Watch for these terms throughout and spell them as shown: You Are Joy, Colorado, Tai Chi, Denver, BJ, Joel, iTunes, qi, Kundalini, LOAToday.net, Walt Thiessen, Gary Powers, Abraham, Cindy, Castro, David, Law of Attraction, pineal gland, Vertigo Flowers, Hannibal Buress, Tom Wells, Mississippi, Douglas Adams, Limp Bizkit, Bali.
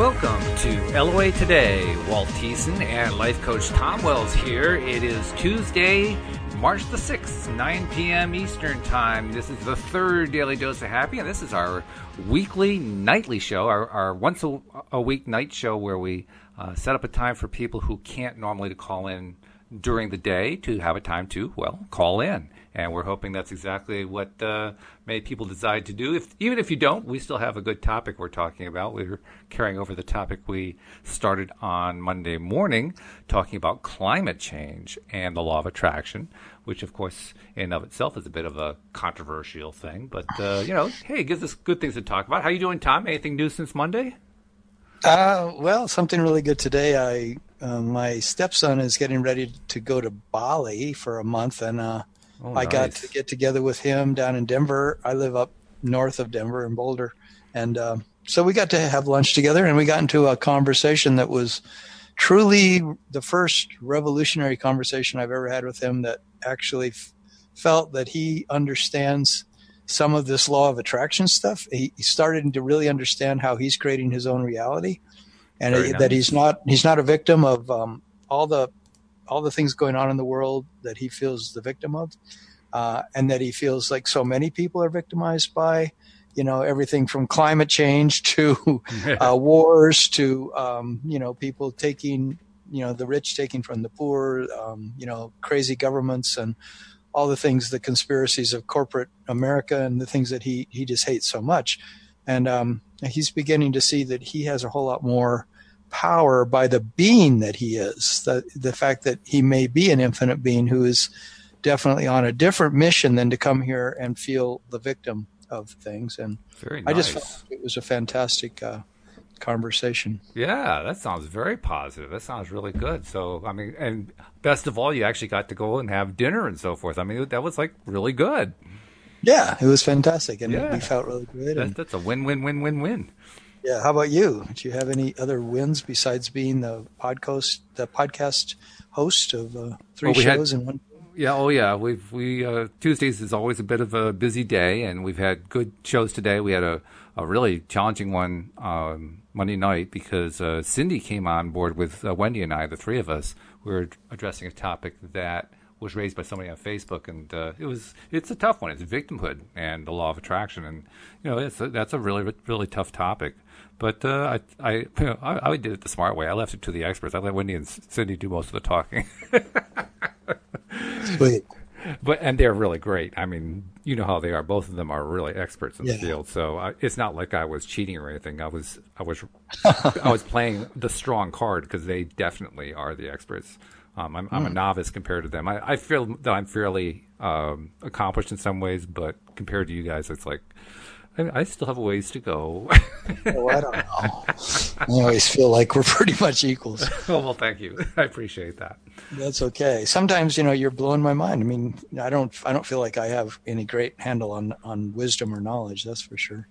Welcome to LOA Today. Walt Thiessen and life coach Tom Wells here. It is Tuesday, March the 6th, 9 p.m. Eastern Time. This is the third Daily Dose of Happy, and this is our weekly nightly show, our once a week night show where we set up a time for people who can't normally to call in during the day to have a time to, well, call in. And we're hoping that's exactly what many people decide to do. Even if you don't, we still have a good topic we're talking about. We're carrying over the topic we started on Monday morning, talking about climate change and the law of attraction, which, of course, in and of itself is a bit of a controversial thing. But, hey, it gives us good things to talk about. How you doing, Tom? Anything new since Monday? Well, something really good today. My stepson is getting ready to go to Bali for a month, and I got to get together with him down in Denver. I live up north of Denver in Boulder. And so we got to have lunch together, and we got into a conversation that was truly the first revolutionary conversation I've ever had with him that actually felt that he understands some of this law of attraction stuff. He started to really understand how he's creating his own reality, and that he's not a victim of all the things going on in the world that he feels the victim of, and that he feels like so many people are victimized by, everything from climate change to wars to, people taking, the rich taking from the poor, crazy governments and all the things, the conspiracies of corporate America and the things that he just hates so much. And he's beginning to see that he has a whole lot more power by the being that he is, the fact that he may be an infinite being who is definitely on a different mission than to come here and feel the victim of things. And very nice. I just felt it was a fantastic conversation. Yeah, that sounds very positive. That sounds really good. So, and best of all, you actually got to go and have dinner and so forth. That was really good. Yeah, it was fantastic. And we felt really good. That's a win-win-win-win-win. Yeah. How about you? Do you have any other wins besides being the podcast host of three shows in one? Yeah. Oh, yeah. We Tuesdays is always a bit of a busy day, and we've had good shows today. We had a really challenging one Monday night because Cindy came on board with Wendy and I, the three of us. We were addressing a topic that was raised by somebody on Facebook, and it's a tough one. It's victimhood and the law of attraction, and that's a really, really tough topic. But I did it the smart way. I left it to the experts. I let Wendy and Cindy do most of the talking. Sweet. And they're really great. How they are. Both of them are really experts in the field. So it's not like I was cheating or anything. I was I was playing the strong card because they definitely are the experts. I'm a novice compared to them. I feel that I'm fairly accomplished in some ways, but compared to you guys, it's like I still have a ways to go. Oh, I don't know. I always feel like we're pretty much equals. Oh, well, thank you. I appreciate that. That's okay. Sometimes, you're blowing my mind. I don't feel like I have any great handle on wisdom or knowledge. That's for sure.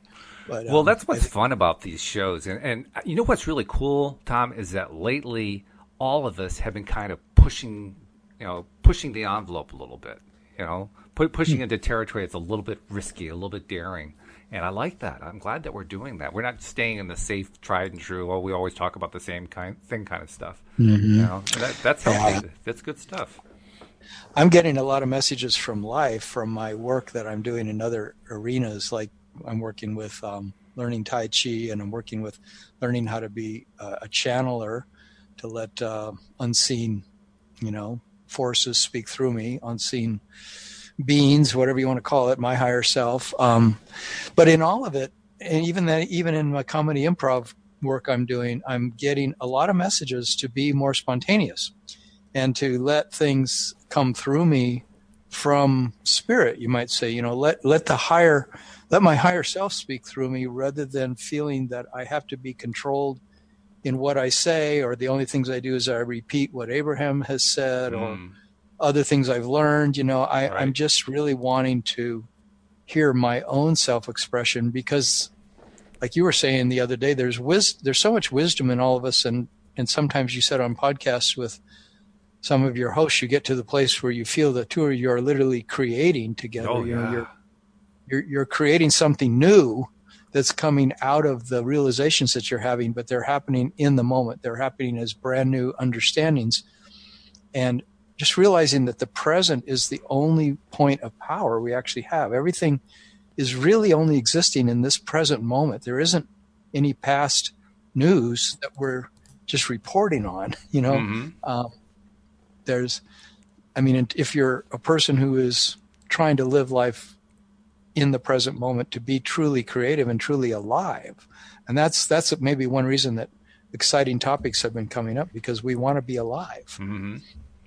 But, well, that's what's fun about these shows. And you know what's really cool, Tom, is that lately all of us have been kind of pushing the envelope a little bit, pushing into territory that's a little bit risky, a little bit daring. And I like that. I'm glad that we're doing that. We're not staying in the safe, tried and true, we always talk about the same kind of stuff. Mm-hmm. That's healthy. Yeah. That's good stuff. I'm getting a lot of messages from life, from my work that I'm doing in other arenas. Like I'm working with learning Tai Chi, and I'm working with learning how to be a channeler to let unseen forces speak through me, unseen beings, whatever you want to call it, my higher self. But in all of it, and even in my comedy improv work I'm doing, I'm getting a lot of messages to be more spontaneous and to let things come through me from spirit, you might say. Let my higher self speak through me rather than feeling that I have to be controlled in what I say, or the only things I do is I repeat what Abraham has said or other things I've learned. I'm just really wanting to hear my own self-expression because, like you were saying the other day, there's so much wisdom in all of us. And sometimes you said on podcasts with some of your hosts, you get to the place where you feel the two of you are literally creating together. Oh, yeah. You're creating something new that's coming out of the realizations that you're having, but they're happening in the moment. They're happening as brand new understandings. And just realizing that the present is the only point of power we actually have. Everything is really only existing in this present moment. There isn't any past news that we're just reporting on, you know. Mm-hmm. If you're a person who is trying to live life in the present moment to be truly creative and truly alive, and that's maybe one reason that exciting topics have been coming up, because we want to be alive. Mm-hmm.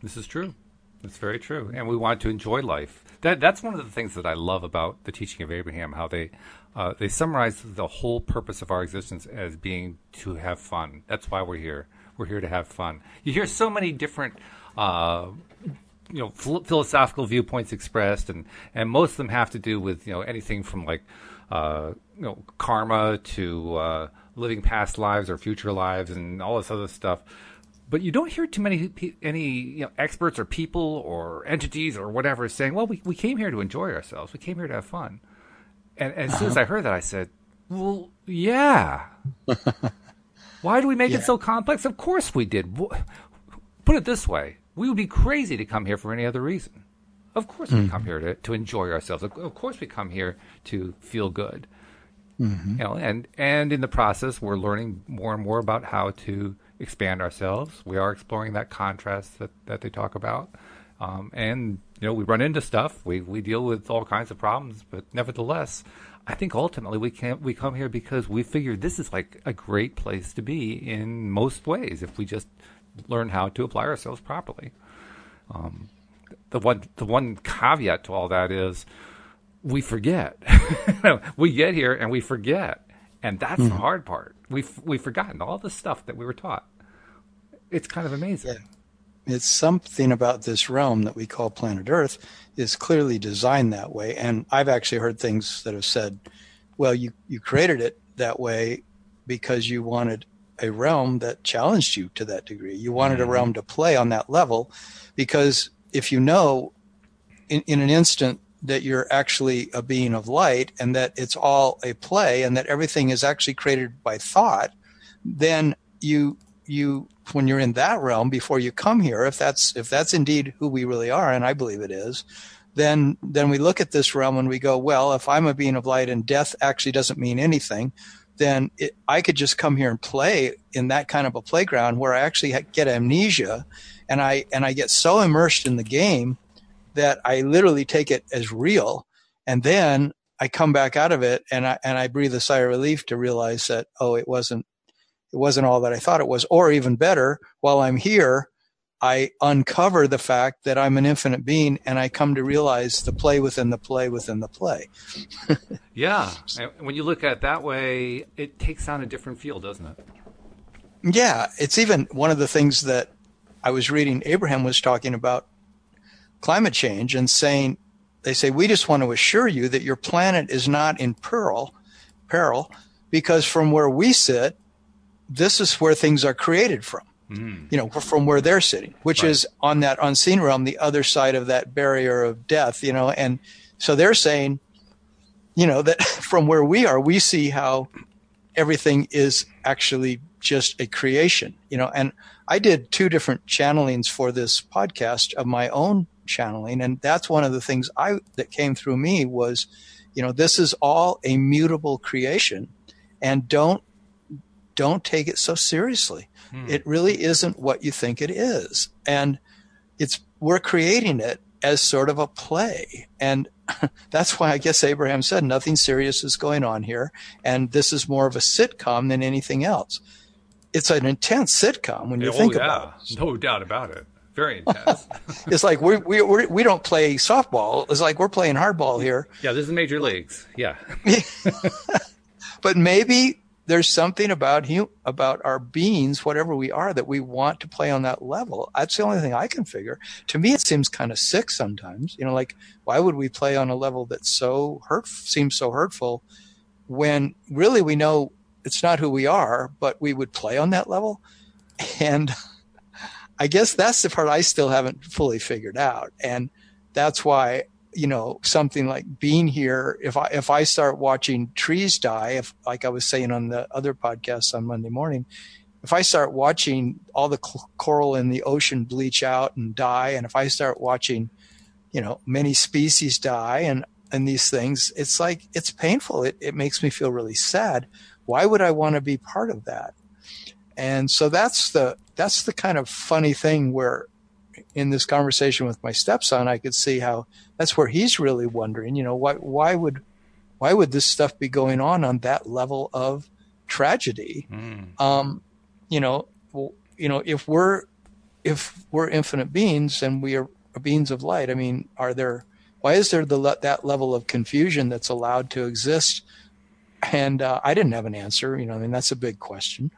This is true. That's very true. And we want to enjoy life. That's one of the things that I love about the teaching of Abraham, how they summarize the whole purpose of our existence as being to have fun. That's why we're here. We're here to have fun. You hear so many different philosophical viewpoints expressed, and most of them have to do with, anything from karma to living past lives or future lives and all this other stuff. But you don't hear too many experts or people or entities or whatever saying, well, we came here to enjoy ourselves. We came here to have fun. And as soon as I heard that, I said, well, yeah. Why do we make it so complex? Of course we did. Put it this way. We would be crazy to come here for any other reason. Of course we come here to enjoy ourselves. Of course we come here to feel good. Mm-hmm. And in the process, we're learning more and more about how to expand ourselves. We are exploring that contrast that they talk about. We run into stuff. We deal with all kinds of problems, but nevertheless, I think ultimately we come here because we figure this is like a great place to be in most ways if we just learn how to apply ourselves properly. The one caveat to all that is we forget. We get here and we forget. And that's the hard part. We've forgotten all the stuff that we were taught. It's kind of amazing. Yeah. It's something about this realm that we call planet Earth is clearly designed that way. And I've actually heard things that have said, well, you created it that way because you wanted a realm that challenged you to that degree. You wanted a realm to play on that level, because if you know in an instant that you're actually a being of light and that it's all a play and that everything is actually created by thought, then you when you're in that realm before you come here, if that's indeed who we really are, and I believe it is, then we look at this realm and we go, well, if I'm a being of light and death actually doesn't mean anything, then I could just come here and play in that kind of a playground where I actually get amnesia and I get so immersed in the game that I literally take it as real, and then I come back out of it and I breathe a sigh of relief to realize that, oh, it wasn't all that I thought it was. Or even better, while I'm here, I uncover the fact that I'm an infinite being, and I come to realize the play within the play within the play. Yeah. And when you look at it that way, it takes on a different feel, doesn't it? Yeah. It's even one of the things that I was reading. Abraham was talking about climate change and they say, we just want to assure you that your planet is not in peril, because from where we sit, this is where things are created from, from where they're sitting, which is on that unseen realm, the other side of that barrier of death, and so they're saying, that from where we are, we see how everything is actually just a creation, and I did 2 different channelings for this podcast of my own channeling, and that's one of the things that came through me was, this is all a mutable creation, and don't take it so seriously. It really isn't what you think it is, and we're creating it as sort of a play, and that's why I guess Abraham said nothing serious is going on here, and this is more of a sitcom than anything else. It's an intense sitcom when you think about it. No doubt about it. Very intense. It's like we don't play softball. It's like we're playing hardball here. Yeah, this is major leagues. Yeah. But maybe there's something about our beings, whatever we are, that we want to play on that level. That's the only thing I can figure. To me, it seems kind of sick sometimes. Why would we play on a level that seems so hurtful when really we know it's not who we are, but we would play on that level? And I guess that's the part I still haven't fully figured out. And that's why you know, something like being here, if I start watching trees die, if, like I was saying on the other podcast on Monday morning, if I start watching all the coral in the ocean bleach out and die, and if I start watching, you know, many species die and these things, it's like, it's painful. It makes me feel really sad. Why would I want to be part of that? And so that's the kind of funny thing where in this conversation with my stepson, I could see how that's where he's really wondering, you know, why would this stuff be going on that level of tragedy? Mm. You know, if we're infinite beings and we are beings of light, I mean, why is there that level of confusion that's allowed to exist? And I didn't have an answer. You know, I mean, that's a big question.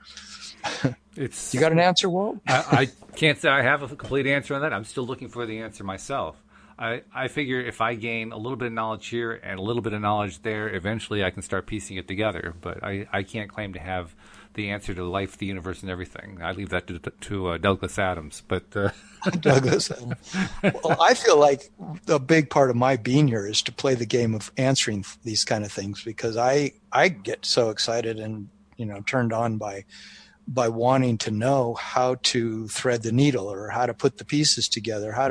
You got an answer, Walt? I can't say I have a complete answer on that. I'm still looking for the answer myself. I figure if I gain a little bit of knowledge here and a little bit of knowledge there, eventually I can start piecing it together. But I can't claim to have the answer to life, the universe, and everything. I leave that to Douglas Adams. But Douglas Adams. Well, I feel like a big part of my being here is to play the game of answering these kind of things, because I get so excited and, you know, turned on by wanting to know how to thread the needle or how to put the pieces together, how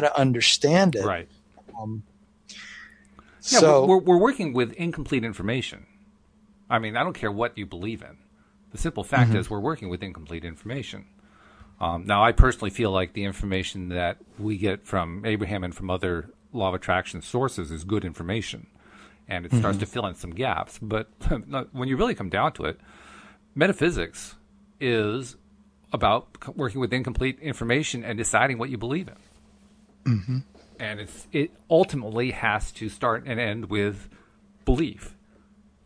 to understand it. Right. So we're working with incomplete information. I mean, I don't care what you believe in. The simple fact is we're working with incomplete information. Now, I personally feel like the information that we get from Abraham and from other law of attraction sources is good information, and it starts to fill in some gaps. But when you really come down to it, metaphysics is about working with incomplete information and deciding what you believe in. Mm-hmm. And it ultimately has to start and end with belief.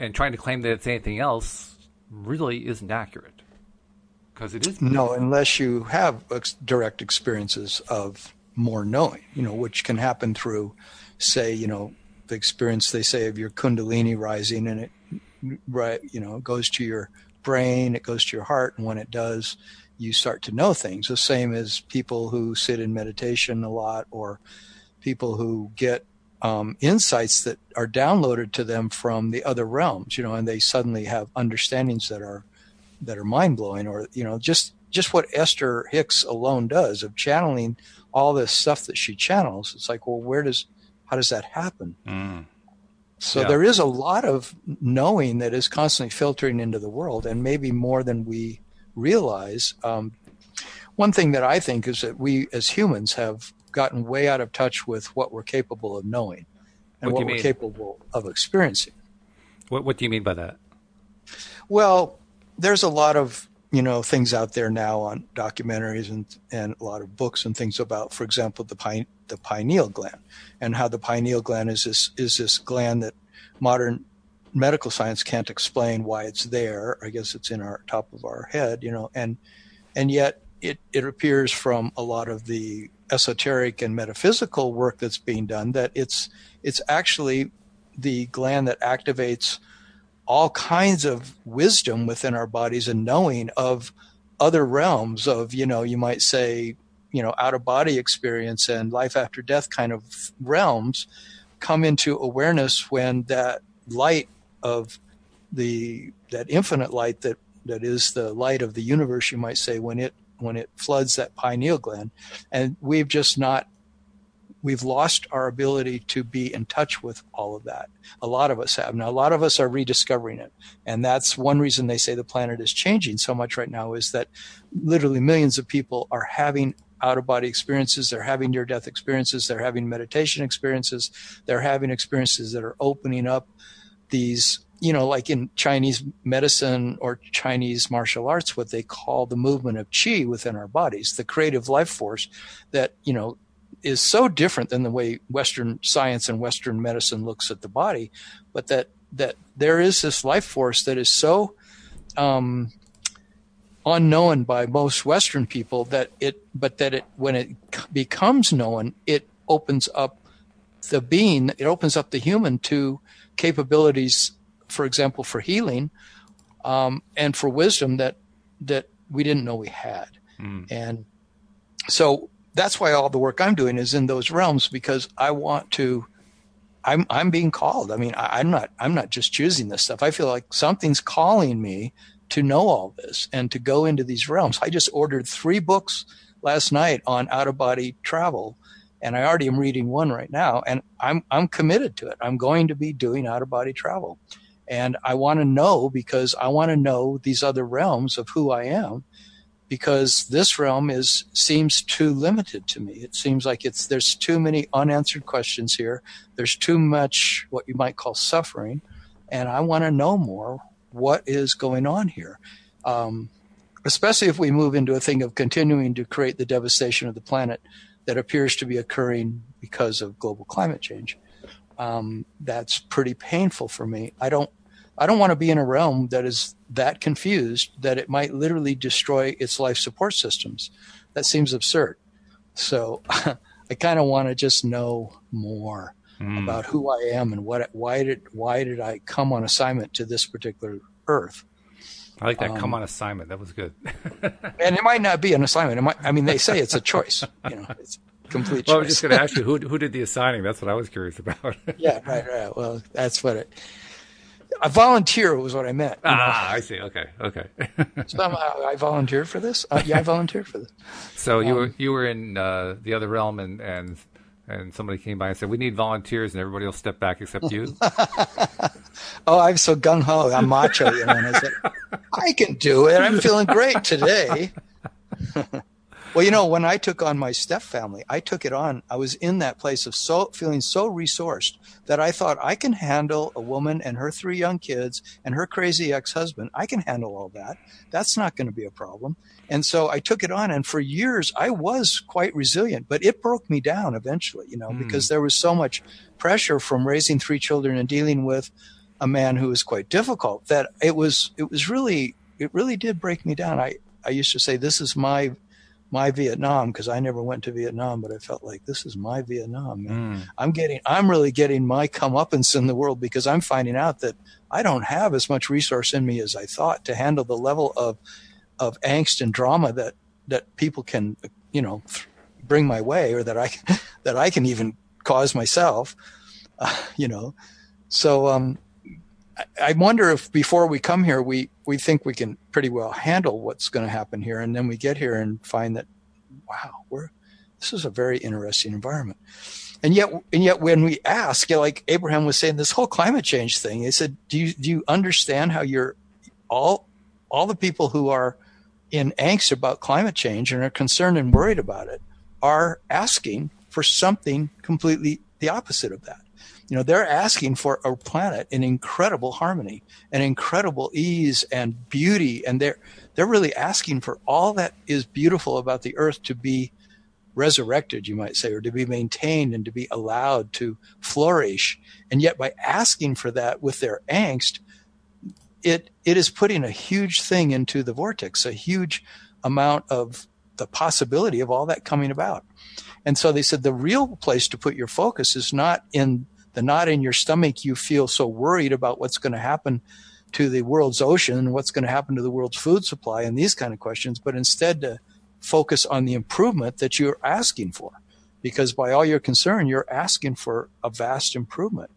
And trying to claim that it's anything else really isn't accurate, because it is. No, unless you have direct experiences of more knowing, you know, which can happen through, say, you know, the experience they say of your Kundalini rising, and it, right, you know, goes to your brain, it goes to your heart, and when it does, you start to know things. The same as people who sit in meditation a lot, or people who get insights that are downloaded to them from the other realms, you know, and they suddenly have understandings that are mind blowing, or, you know, just what Esther Hicks alone does of channeling all this stuff that she channels. It's like, well, how does that happen? Mm. So there is a lot of knowing that is constantly filtering into the world, and maybe more than we realize. One thing that I think is that we as humans have gotten way out of touch with what we're capable of knowing and what we're capable of experiencing. What do you mean by that? Well, there's a lot of, you know, things out there now on documentaries and a lot of books and things about, for example, the pineal gland, and how the pineal gland is this gland that modern medical science can't explain why it's there. I guess it's in our top of our head, you know, and yet it appears from a lot of the esoteric and metaphysical work that's being done that it's actually the gland that activates all kinds of wisdom within our bodies and knowing of other realms of, you know, you might say, you know, out of body experience and life after death kind of realms come into awareness when that light of that infinite light that is the light of the universe, you might say, when it floods that pineal gland. And we've lost our ability to be in touch with all of that. A lot of us have. Now, a lot of us are rediscovering it. And that's one reason they say the planet is changing so much right now, is that literally millions of people are having out-of-body experiences. They're having near-death experiences. They're having meditation experiences. They're having experiences that are opening up these, you know, like in Chinese medicine or Chinese martial arts, what they call the movement of qi within our bodies, the creative life force that, you know, is so different than the way Western science and Western medicine looks at the body, but that there is this life force that is so unknown by most Western people that when it becomes known, it opens up the being, it opens up the human to capabilities, for example, for healing, and for wisdom that we didn't know we had. Mm. And so that's why all the work I'm doing is in those realms, because I want to, I'm being called. I mean, I'm not just choosing this stuff. I feel like something's calling me to know all this and to go into these realms. I just ordered 3 books last night on out-of-body travel, and I already am reading one right now, and I'm committed to it. I'm going to be doing out-of-body travel. And I want to know, because I want to know these other realms of who I am, because this realm seems too limited to me. It seems like there's too many unanswered questions here. There's too much what you might call suffering, and I want to know more what is going on here, especially if we move into a thing of continuing to create the devastation of the planet that appears to be occurring because of global climate change. That's pretty painful for me. I don't want to be in a realm that is that confused that it might literally destroy its life support systems. That seems absurd. So I kind of want to just know more about who I am and why did I come on assignment to this particular earth. I like that. Come on assignment. That was good. And it might not be an assignment. They say it's a choice. You know, it's complete choice. Well, I was just going to ask you, who did the assigning? That's what I was curious about. Yeah, right. Well, that's what a volunteer was what I meant. I see. Okay. Somehow I volunteered for this. I volunteered for this. So you were in the other realm, and somebody came by and said, "We need volunteers," and everybody will step back except you. Oh, I'm so gung ho. I'm macho. You know, and I said, "I can do it. I'm feeling great today." Well, you know, when I took on my stepfamily, I took it on. I was in that place of feeling so resourced that I thought, I can handle a woman and her 3 young kids and her crazy ex-husband. I can handle all that. That's not going to be a problem. And so I took it on. And for years, I was quite resilient, but it broke me down eventually, you know, because there was so much pressure from raising 3 children and dealing with a man who was quite difficult that it really did break me down. I used to say, this is my Vietnam, because I never went to Vietnam, but I felt like this is my Vietnam. Man. I'm really getting my comeuppance in the world, because I'm finding out that I don't have as much resource in me as I thought to handle the level of angst and drama that people can, you know, bring my way, or that I can even cause myself, you know. So I wonder if before we come here, we think we can pretty well handle what's going to happen here. And then we get here and find that, wow, this is a very interesting environment. And yet when we ask, you know, like Abraham was saying, this whole climate change thing, they said, do you understand how you're all the people who are in angst about climate change and are concerned and worried about it are asking for something completely the opposite of that. You know, they're asking for a planet in incredible harmony and incredible ease and beauty. And they're really asking for all that is beautiful about the earth to be resurrected, you might say, or to be maintained and to be allowed to flourish. And yet by asking for that with their angst, it is putting a huge thing into the vortex, a huge amount of the possibility of all that coming about. And so they said the real place to put your focus is not in your stomach. You feel so worried about what's going to happen to the world's ocean and what's going to happen to the world's food supply and these kind of questions, but instead to focus on the improvement that you're asking for, because by all your concern, you're asking for a vast improvement.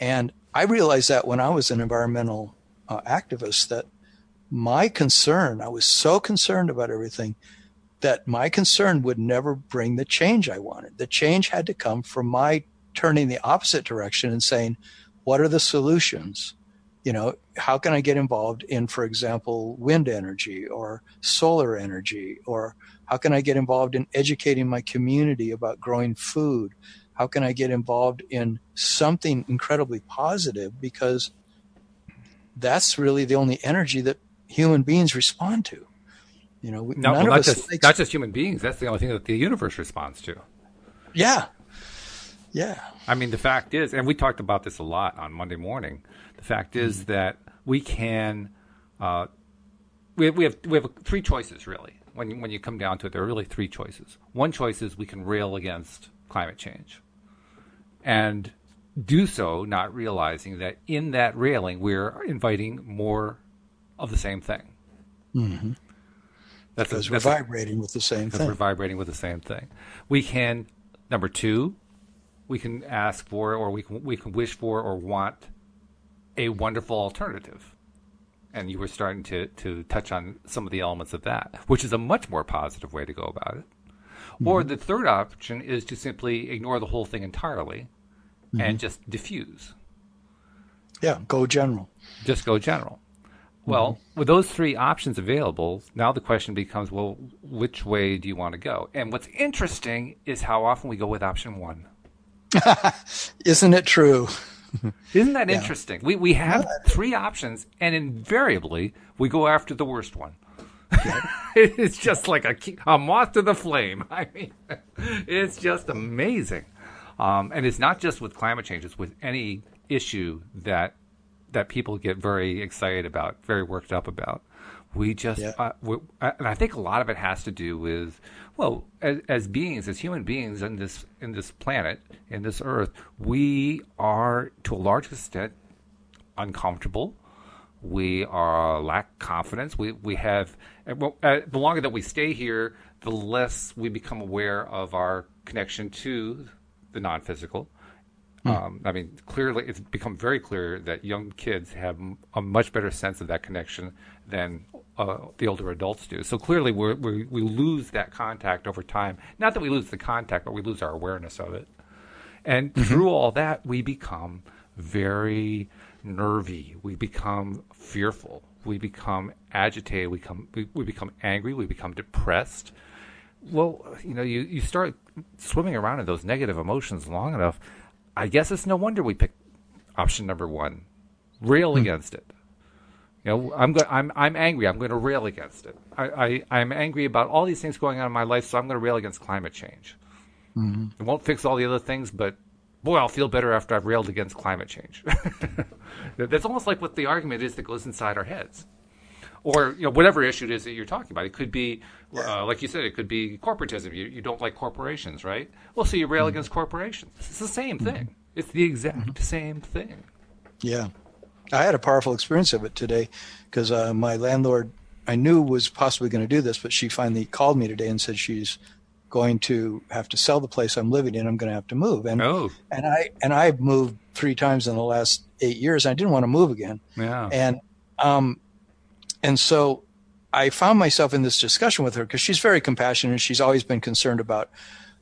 And I realized that when I was an environmental activist, that my concern, I was so concerned about everything, that my concern would never bring the change I wanted. The change had to come from my turning the opposite direction and saying, what are the solutions? You know, how can I get involved in, for example, wind energy or solar energy? Or how can I get involved in educating my community about growing food? How can I get involved in something incredibly positive? Because that's really the only energy that human beings respond to. You know, not just human beings. That's the only thing that the universe responds to. Yeah. I mean, the fact is, and we talked about this a lot on Monday morning. The fact is that we can, we have 3 choices really. When you come down to it, there are really 3 choices. One choice is we can rail against climate change, and do so not realizing that in that railing we're inviting more of the same thing. Mm-hmm. Because we're vibrating with the same thing. We're vibrating with the same thing. We can, number two, we can ask for, or we can wish for or want a wonderful alternative. And you were starting to touch on some of the elements of that, which is a much more positive way to go about it. Mm-hmm. Or the third option is to simply ignore the whole thing entirely mm-hmm. and just diffuse. Yeah, go general. Just go general. Mm-hmm. Well, with those three options available, now the question becomes, well, which way do you want to go? And what's interesting is how often we go with option one. Isn't it true? Isn't that interesting? We have three options, and invariably we go after the worst one. Yeah. It's just like a moth to the flame. I mean, it's just amazing. And it's not just with climate change; it's with any issue that people get very excited about, very worked up about. We just, and I think a lot of it has to do with, well, as human beings in this planet, in this earth, we are to a large extent uncomfortable. We are lack confidence. We have, the longer that we stay here, the less we become aware of our connection to the non-physical. I mean, clearly, it's become very clear that young kids have a much better sense of that connection than the older adults do. So clearly, we lose that contact over time. Not that we lose the contact, but we lose our awareness of it. And through all that, we become very nervy. We become fearful. We become agitated. We become angry. We become depressed. Well, you start swimming around in those negative emotions long enough. I guess it's no wonder we picked option number one. Rail against it. I'm angry. I'm going to rail against it. I'm angry about all these things going on in my life, so I'm going to rail against climate change. Mm-hmm. It won't fix all the other things, but boy, I'll feel better after I've railed against climate change. That's almost like what the argument is that goes inside our heads, or whatever issue it is that you're talking about. It could be, like you said, it could be corporatism. You don't like corporations, right? Well, so you rail against corporations. It's the same thing. It's the exact same thing. Yeah. I had a powerful experience of it today because my landlord, I knew, was possibly going to do this, but she finally called me today and said she's going to have to sell the place I'm living in. I'm going to have to move. And I've moved 3 times in the last 8 years. I didn't want to move again. Yeah. And so I found myself in this discussion with her because she's very compassionate and she's always been concerned about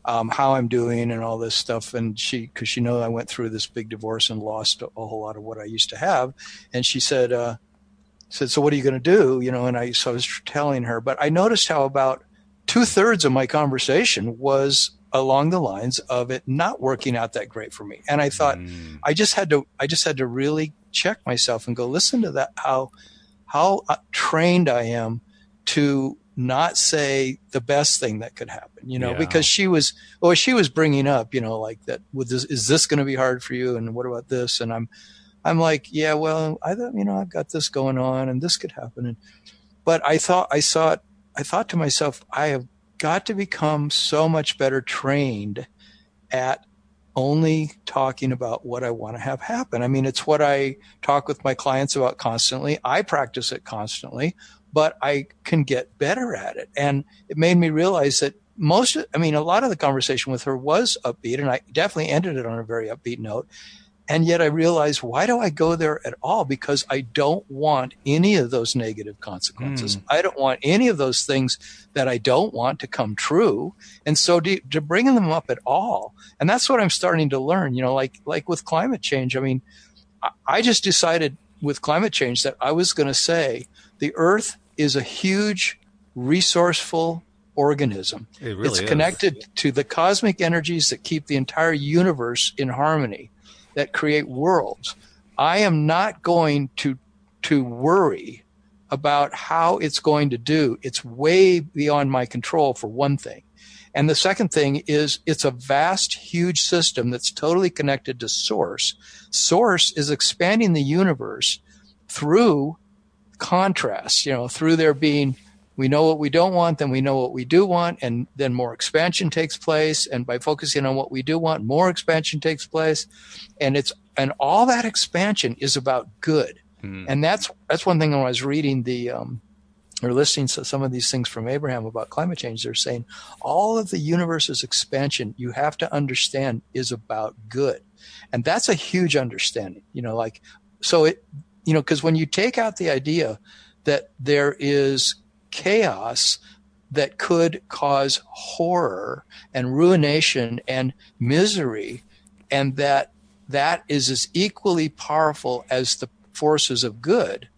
how I'm doing and all this stuff. And because she knows I went through this big divorce and lost a whole lot of what I used to have. And she said, so what are you going to do? So I was telling her, but I noticed how about 2/3 of my conversation was along the lines of it not working out that great for me. And I thought I just had to really check myself and go listen to that, how trained I am to not say the best thing that could happen, because she was bringing up, like that with this, is this going to be hard for you? And what about this? And I'm like, yeah, well, I thought, I've got this going on and this could happen. But I thought to myself, I have got to become so much better trained at only talking about what I want to have happen. I mean, it's what I talk with my clients about constantly. I practice it constantly, but I can get better at it. And it made me realize that a lot of the conversation with her was upbeat, and I definitely ended it on a very upbeat note. And yet I realized, why do I go there at all? Because I don't want any of those negative consequences. I don't want any of those things that I don't want to come true. And so to bring them up at all, and that's what I'm starting to learn, like with climate change. I mean, I just decided with climate change that I was going to say the earth is a huge, resourceful organism. It really is. It's connected to the cosmic energies that keep the entire universe in harmony, that create worlds. I am not going to worry about how it's going to do. It's way beyond my control, for one thing. And the second thing is it's a vast, huge system that's totally connected to source. Source is expanding the universe through contrast, through there being, we know what we don't want, then we know what we do want, and then more expansion takes place. And by focusing on what we do want, more expansion takes place. And all that expansion is about good. And that's one thing when I was reading the or listing some of these things from Abraham about climate change, they're saying all of the universe's expansion, you have to understand, is about good. And that's a huge understanding, you know, like, so it, you know, because when you take out the idea that there is chaos that could cause horror and ruination and misery, and that is as equally powerful as the forces of good,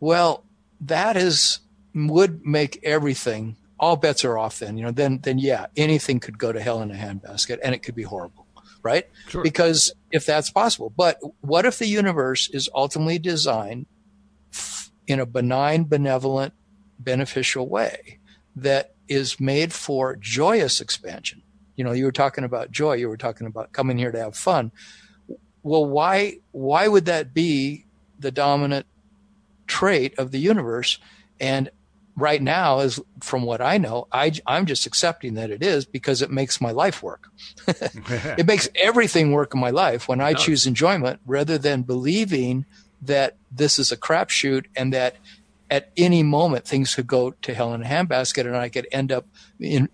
well, that is, would make everything, all bets are off then, you know, then yeah, anything could go to hell in a handbasket and it could be horrible, right? Sure. Because if that's possible, but what if the universe is ultimately designed in a benign, benevolent, beneficial way that is made for joyous expansion? You know, you were talking about joy, you were talking about coming here to have fun. Well, why would that be the dominant trait of the universe? And right now, is from what I know, I'm just accepting that it is, because it makes my life work. It makes everything work in my life when I choose enjoyment rather than believing that this is a crapshoot and that at any moment things could go to hell in a handbasket and I could end up in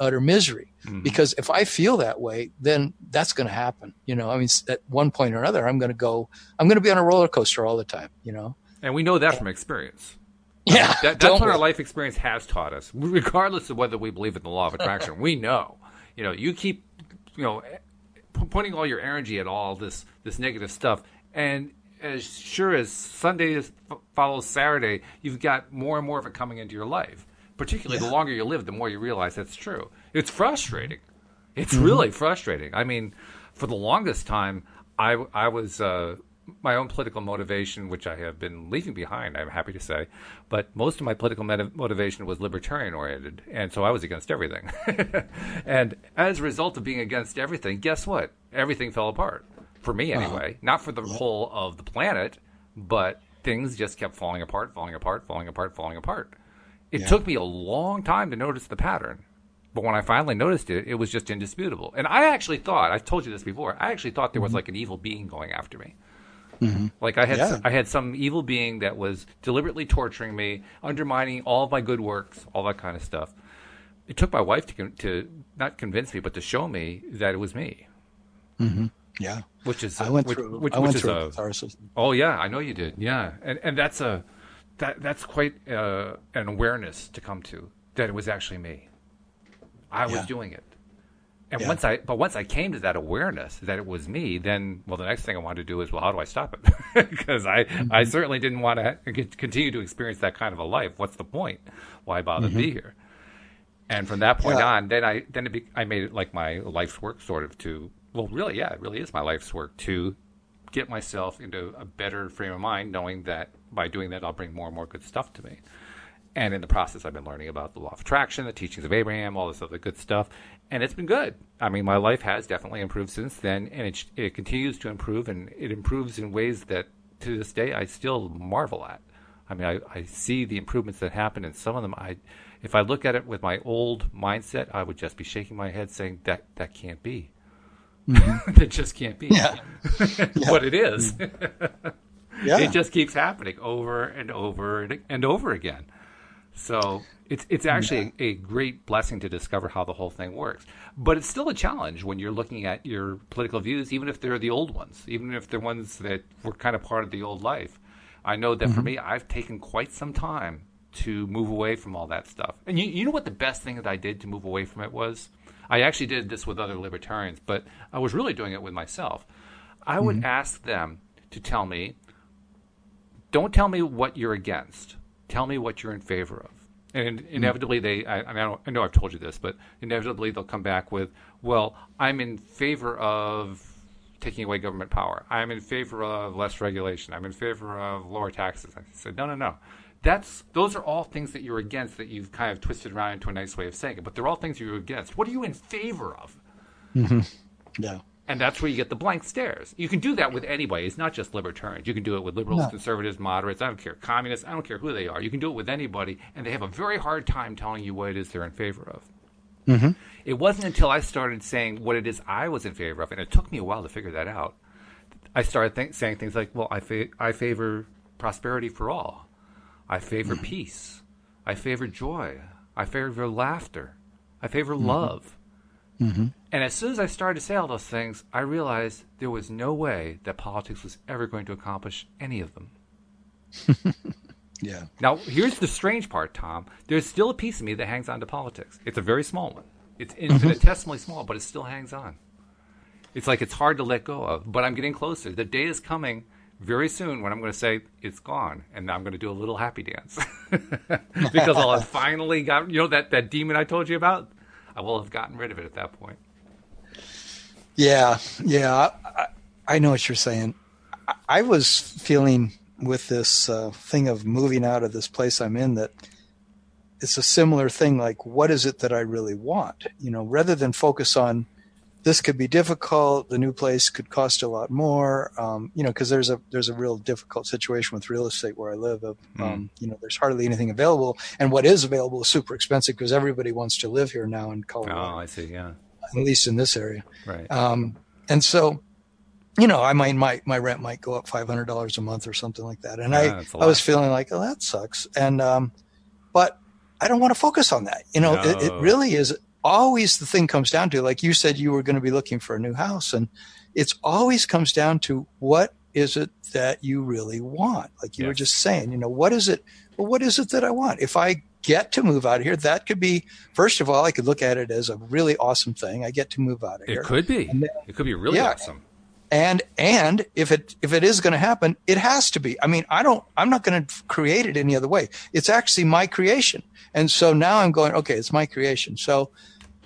utter misery. Mm-hmm. Because if I feel that way, then that's going to happen. You know, I mean, at one point or another, I'm going to be on a roller coaster all the time, you know? And we know that from experience. Yeah. That's what our life experience has taught us, regardless of whether we believe in the law of attraction. We know, you know, you keep, you know, putting all your energy at all this negative stuff. And as sure as Sunday follows Saturday, you've got more and more of it coming into your life. Particularly the longer you live, the more you realize that's true. It's frustrating. It's really frustrating. I mean, for the longest time, I was my own political motivation, which I have been leaving behind, I'm happy to say, but most of my political motivation was libertarian-oriented, and so I was against everything. And as a result of being against everything, guess what? Everything fell apart. For me, anyway. Not for the whole of the planet, but things just kept falling apart. It took me a long time to notice the pattern, but when I finally noticed it, it was just indisputable. And I actually thought, I've told you this before, there was like an evil being going after me. Mm-hmm. Like I had some evil being that was deliberately torturing me, undermining all of my good works, all that kind of stuff. It took my wife to not convince me, but to show me that it was me. Mm-hmm. Yeah. I went through catharsis. Oh, yeah, I know you did. Yeah. And that's a... That's quite an awareness to come to, that it was actually me. I was doing it, and once I came to that awareness that it was me, then the next thing I wanted to do is, how do I stop it? Because I certainly didn't want to continue to experience that kind of a life. What's the point? Why bother to be here? And from that point on, then I made it like my life's work, sort of, to it really is my life's work to get myself into a better frame of mind, knowing that by doing that, I'll bring more and more good stuff to me. And in the process, I've been learning about the law of attraction, the teachings of Abraham, all this other good stuff. And it's been good. I mean, my life has definitely improved since then, and it continues to improve, and it improves in ways that to this day I still marvel at. I mean, I see the improvements that happen, and some of them, if I look at it with my old mindset, I would just be shaking my head saying, that can't be. Mm-hmm. That just can't be what it is. Mm-hmm. Yeah. It just keeps happening over and over and over again. So it's actually a great blessing to discover how the whole thing works. But it's still a challenge when you're looking at your political views, even if they're the old ones, even if they're ones that were kind of part of the old life. I know that for me, I've taken quite some time to move away from all that stuff. And you know what the best thing that I did to move away from it was? I actually did this with other libertarians, but I was really doing it with myself. I would ask them to tell me, don't tell me what you're against. Tell me what you're in favor of. And inevitably, I know I've told you this, but inevitably they'll come back with, I'm in favor of taking away government power. I'm in favor of less regulation. I'm in favor of lower taxes. I said, no. Those are all things that you're against that you've kind of twisted around into a nice way of saying it, but they're all things you're against. What are you in favor of? Mm-hmm. Yeah. And that's where you get the blank stares. You can do that with anybody. It's not just libertarians. You can do it with liberals, conservatives, moderates. I don't care. Communists. I don't care who they are. You can do it with anybody, and they have a very hard time telling you what it is they're in favor of. Mm-hmm. It wasn't until I started saying what it is I was in favor of, and it took me a while to figure that out. I started saying things like, I favor prosperity for all. I favor peace. I favor joy. I favor laughter. I favor love. Mm-hmm. And as soon as I started to say all those things, I realized there was no way that politics was ever going to accomplish any of them. Yeah. Now, here's the strange part, Tom. There's still a piece of me that hangs on to politics. It's a very small one. It's infinitesimally small, but it still hangs on. It's like it's hard to let go of, but I'm getting closer. The day is coming very soon when I'm going to say it's gone, and I'm going to do a little happy dance. Because I'll have finally got, you know, that demon I told you about? I will have gotten rid of it at that point. Yeah. I know what you're saying. I was feeling with this thing of moving out of this place I'm in that it's a similar thing, like what is it that I really want? You know, rather than focus on this could be difficult, the new place could cost a lot more, you know, because there's a real difficult situation with real estate where I live. You know, there's hardly anything available, and what is available is super expensive because everybody wants to live here now in Colorado. Oh, I see, yeah. At least in this area. Right. And so, you know, I mean, my rent might go up $500 a month or something like that. And I was feeling like, oh, that sucks. And but I don't want to focus on that. You know, it really is – always the thing comes down to, like you said, you were going to be looking for a new house, and it's always comes down to what is it that you really want? Like you were just saying, you know, what is it that I want? If I get to move out of here, that could be, first of all, I could look at it as a really awesome thing. I get to move out of here. It could be. Then, it could be really awesome. And if it is going to happen, it has to be. I mean, I'm not going to create it any other way. It's actually my creation. And so now I'm going, okay, it's my creation. So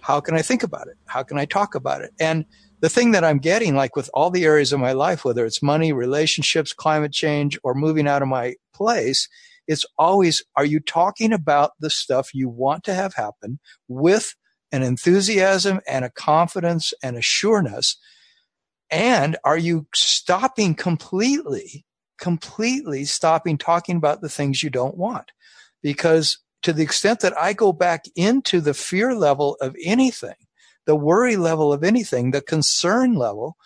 how can I think about it? How can I talk about it? And the thing that I'm getting, like with all the areas of my life, whether it's money, relationships, climate change, or moving out of my place, it's always, are you talking about the stuff you want to have happen with an enthusiasm and a confidence and a sureness? And are you stopping completely stopping talking about the things you don't want? Because to the extent that I go back into the fear level of anything, the worry level of anything, the concern level,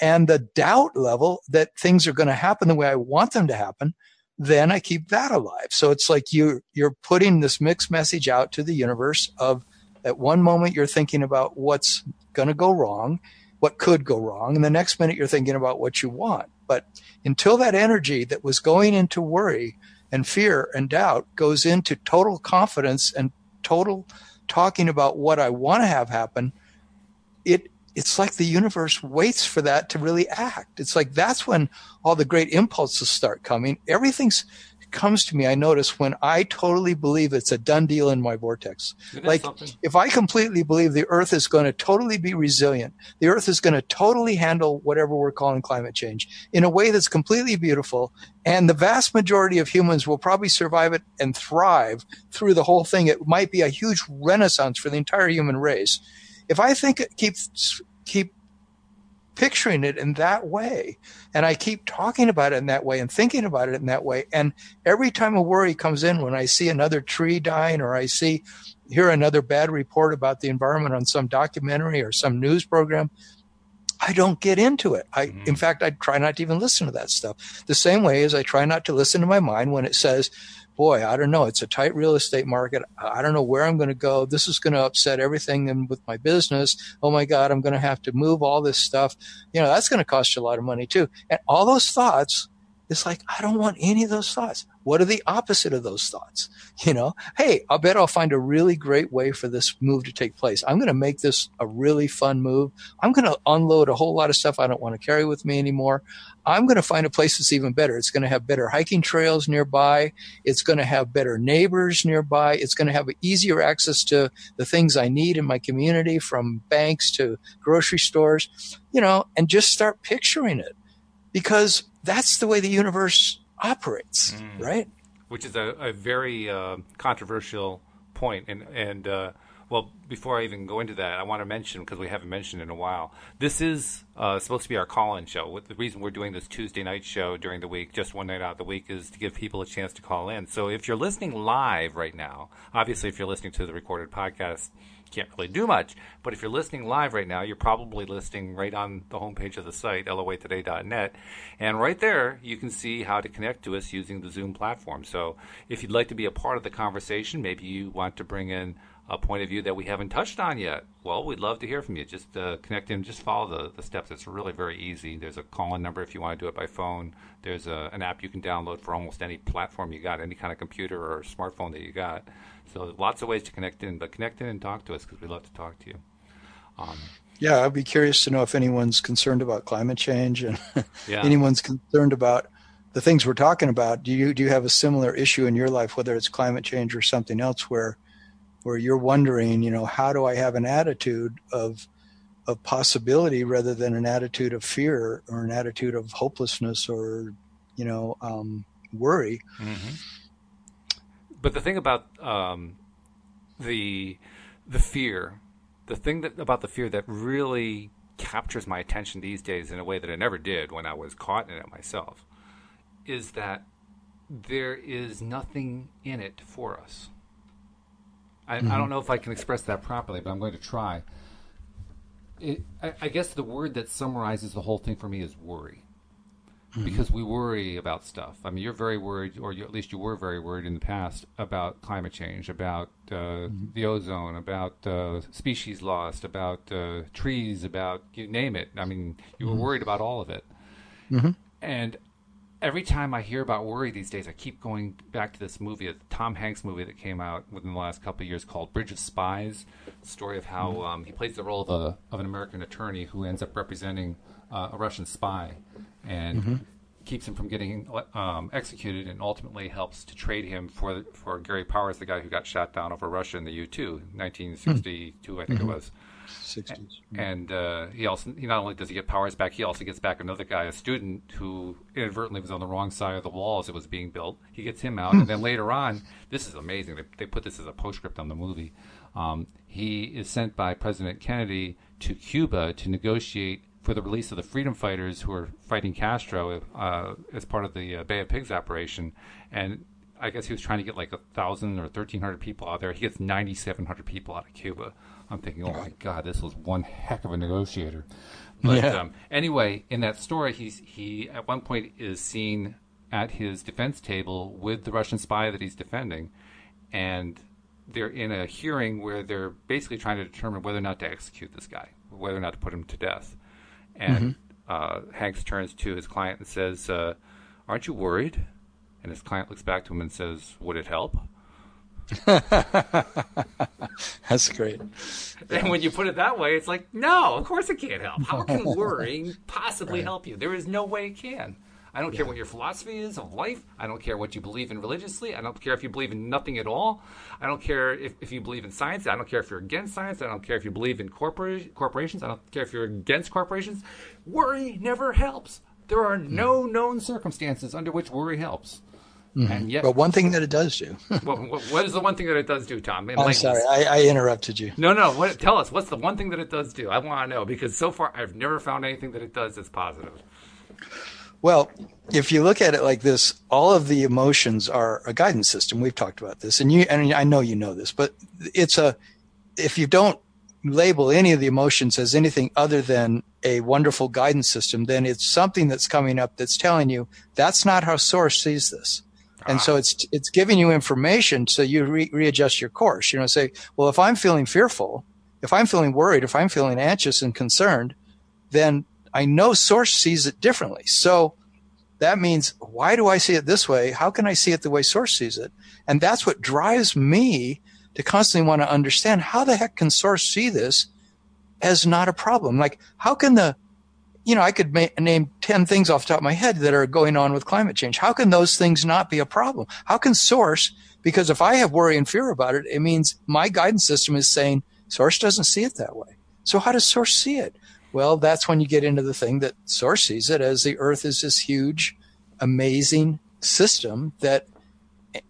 and the doubt level that things are going to happen the way I want them to happen, then I keep that alive. So it's like you're putting this mixed message out to the universe of at one moment you're thinking about what's going to go wrong, what could go wrong, and the next minute you're thinking about what you want. But until that energy that was going into worry and fear and doubt goes into total confidence and total talking about what I want to have happen, it's like the universe waits for that to really act. It's like that's when all the great impulses start coming. Everything's comes to me, I notice, when I totally believe it's a done deal in my vortex. Like if I completely believe the earth is going to totally be resilient, the earth is going to totally handle whatever we're calling climate change in a way that's completely beautiful, and the vast majority of humans will probably survive it and thrive through the whole thing. It might be a huge renaissance for the entire human race. If I think keep picturing it in that way, and I keep talking about it in that way and thinking about it in that way, and every time a worry comes in, when I see another tree dying or I hear another bad report about the environment on some documentary or some news program, I don't get into it. In fact, I try not to even listen to that stuff. The same way as I try not to listen to my mind when it says, boy, I don't know, it's a tight real estate market. I don't know where I'm going to go. This is going to upset everything with my business. Oh, my God, I'm going to have to move all this stuff. You know, that's going to cost you a lot of money, too. And all those thoughts, it's like, I don't want any of those thoughts. What are the opposite of those thoughts? You know, hey, I'll bet I'll find a really great way for this move to take place. I'm going to make this a really fun move. I'm going to unload a whole lot of stuff I don't want to carry with me anymore. I'm going to find a place that's even better. It's going to have better hiking trails nearby. It's going to have better neighbors nearby. It's going to have easier access to the things I need in my community, from banks to grocery stores, you know, and just start picturing it, because that's the way the universe operates, right? Which is a very controversial point, and Well, before I even go into that, I want to mention, because we haven't mentioned in a while, this is supposed to be our call-in show. The reason we're doing this Tuesday night show during the week, just one night out of the week, is to give people a chance to call in. So if you're listening live right now, obviously if you're listening to the recorded podcast, can't really do much. But if you're listening live right now, you're probably listening right on the homepage of the site, LOAToday.net. And right there, you can see how to connect to us using the Zoom platform. So if you'd like to be a part of the conversation, maybe you want to bring in a point of view that we haven't touched on yet, well, we'd love to hear from you. Just connect in, just follow the steps. It's really very easy. There's a call-in number if you want to do it by phone. There's an app you can download for almost any platform you got, any kind of computer or smartphone that you got. So lots of ways to connect in, but connect in and talk to us because we'd love to talk to you. Yeah, I'd be curious to know if anyone's concerned about climate change and anyone's concerned about the things we're talking about. Do you have a similar issue in your life, whether it's climate change or something else, where you're wondering, you know, how do I have an attitude of possibility rather than an attitude of fear or an attitude of hopelessness or, you know, worry. Mm-hmm. But the thing about the fear, the thing that about the fear that really captures my attention these days in a way that it never did when I was caught in it myself, is that there is nothing in it for us. I don't know if I can express that properly, but I'm going to try. I guess the word that summarizes the whole thing for me is worry. Mm-hmm. Because we worry about stuff. I mean, you're very worried, or at least you were very worried in the past about climate change, about the ozone, about species lost, about trees, about you name it. I mean, you were worried about all of it. Mm-hmm. And every time I hear about worry these days, I keep going back to this movie, a Tom Hanks movie that came out within the last couple of years called Bridge of Spies, the story of how he plays the role of an American attorney who ends up representing a Russian spy and keeps him from getting executed and ultimately helps to trade him for Gary Powers, the guy who got shot down over Russia in the U-2, 1962, I think it was. 60s. And he not only does he get Powers back, he also gets back another guy, a student who inadvertently was on the wrong side of the wall as it was being built. He gets him out, and then later on, this is amazing. They put this as a postscript on the movie. He is sent by President Kennedy to Cuba to negotiate for the release of the freedom fighters who are fighting Castro as part of the Bay of Pigs operation. And I guess he was trying to get like 1,000 or 1,300 people out there. He gets 9,700 people out of Cuba. I'm thinking, oh my God, this was one heck of a negotiator. But anyway, in that story, he at one point is seen at his defense table with the Russian spy that he's defending, and they're in a hearing where they're basically trying to determine whether or not to execute this guy, whether or not to put him to death. And Hanks turns to his client and says, aren't you worried? And his client looks back to him and says, would it help? That's great. And when you put it that way, it's like, no, of course it can't help. How can worrying possibly help you? There is no way it can. I don't care what your philosophy is of life. I don't care what you believe in religiously. I don't care if you believe in nothing at all. I don't care if you believe in science. I don't care if you're against science. I don't care if you believe in corporations. I don't care if you're against corporations. Worry never helps. There are no known circumstances under which worry helps. Mm-hmm. And yet, but one thing that it does do. What is the one thing that it does do, Tom? Sorry, I interrupted you. No. Tell us, what's the one thing that it does do? I want to know, because so far I've never found anything that it does that's positive. Well, if you look at it like this, all of the emotions are a guidance system. We've talked about this, and I know you know this, but if you don't label any of the emotions as anything other than a wonderful guidance system, then it's something that's coming up that's telling you that's not how Source sees this. And so it's giving you information, so you readjust your course. You know, say, well, if I'm feeling fearful, if I'm feeling worried, if I'm feeling anxious and concerned, then I know Source sees it differently. So that means, why do I see it this way? How can I see it the way Source sees it? And that's what drives me to constantly want to understand, how the heck can Source see this as not a problem? Like, how can I could name 10 things off the top of my head that are going on with climate change. How can those things not be a problem? How can Source, because if I have worry and fear about it, it means my guidance system is saying Source doesn't see it that way. So how does Source see it? Well, that's when you get into the thing that Source sees it as the earth is this huge, amazing system that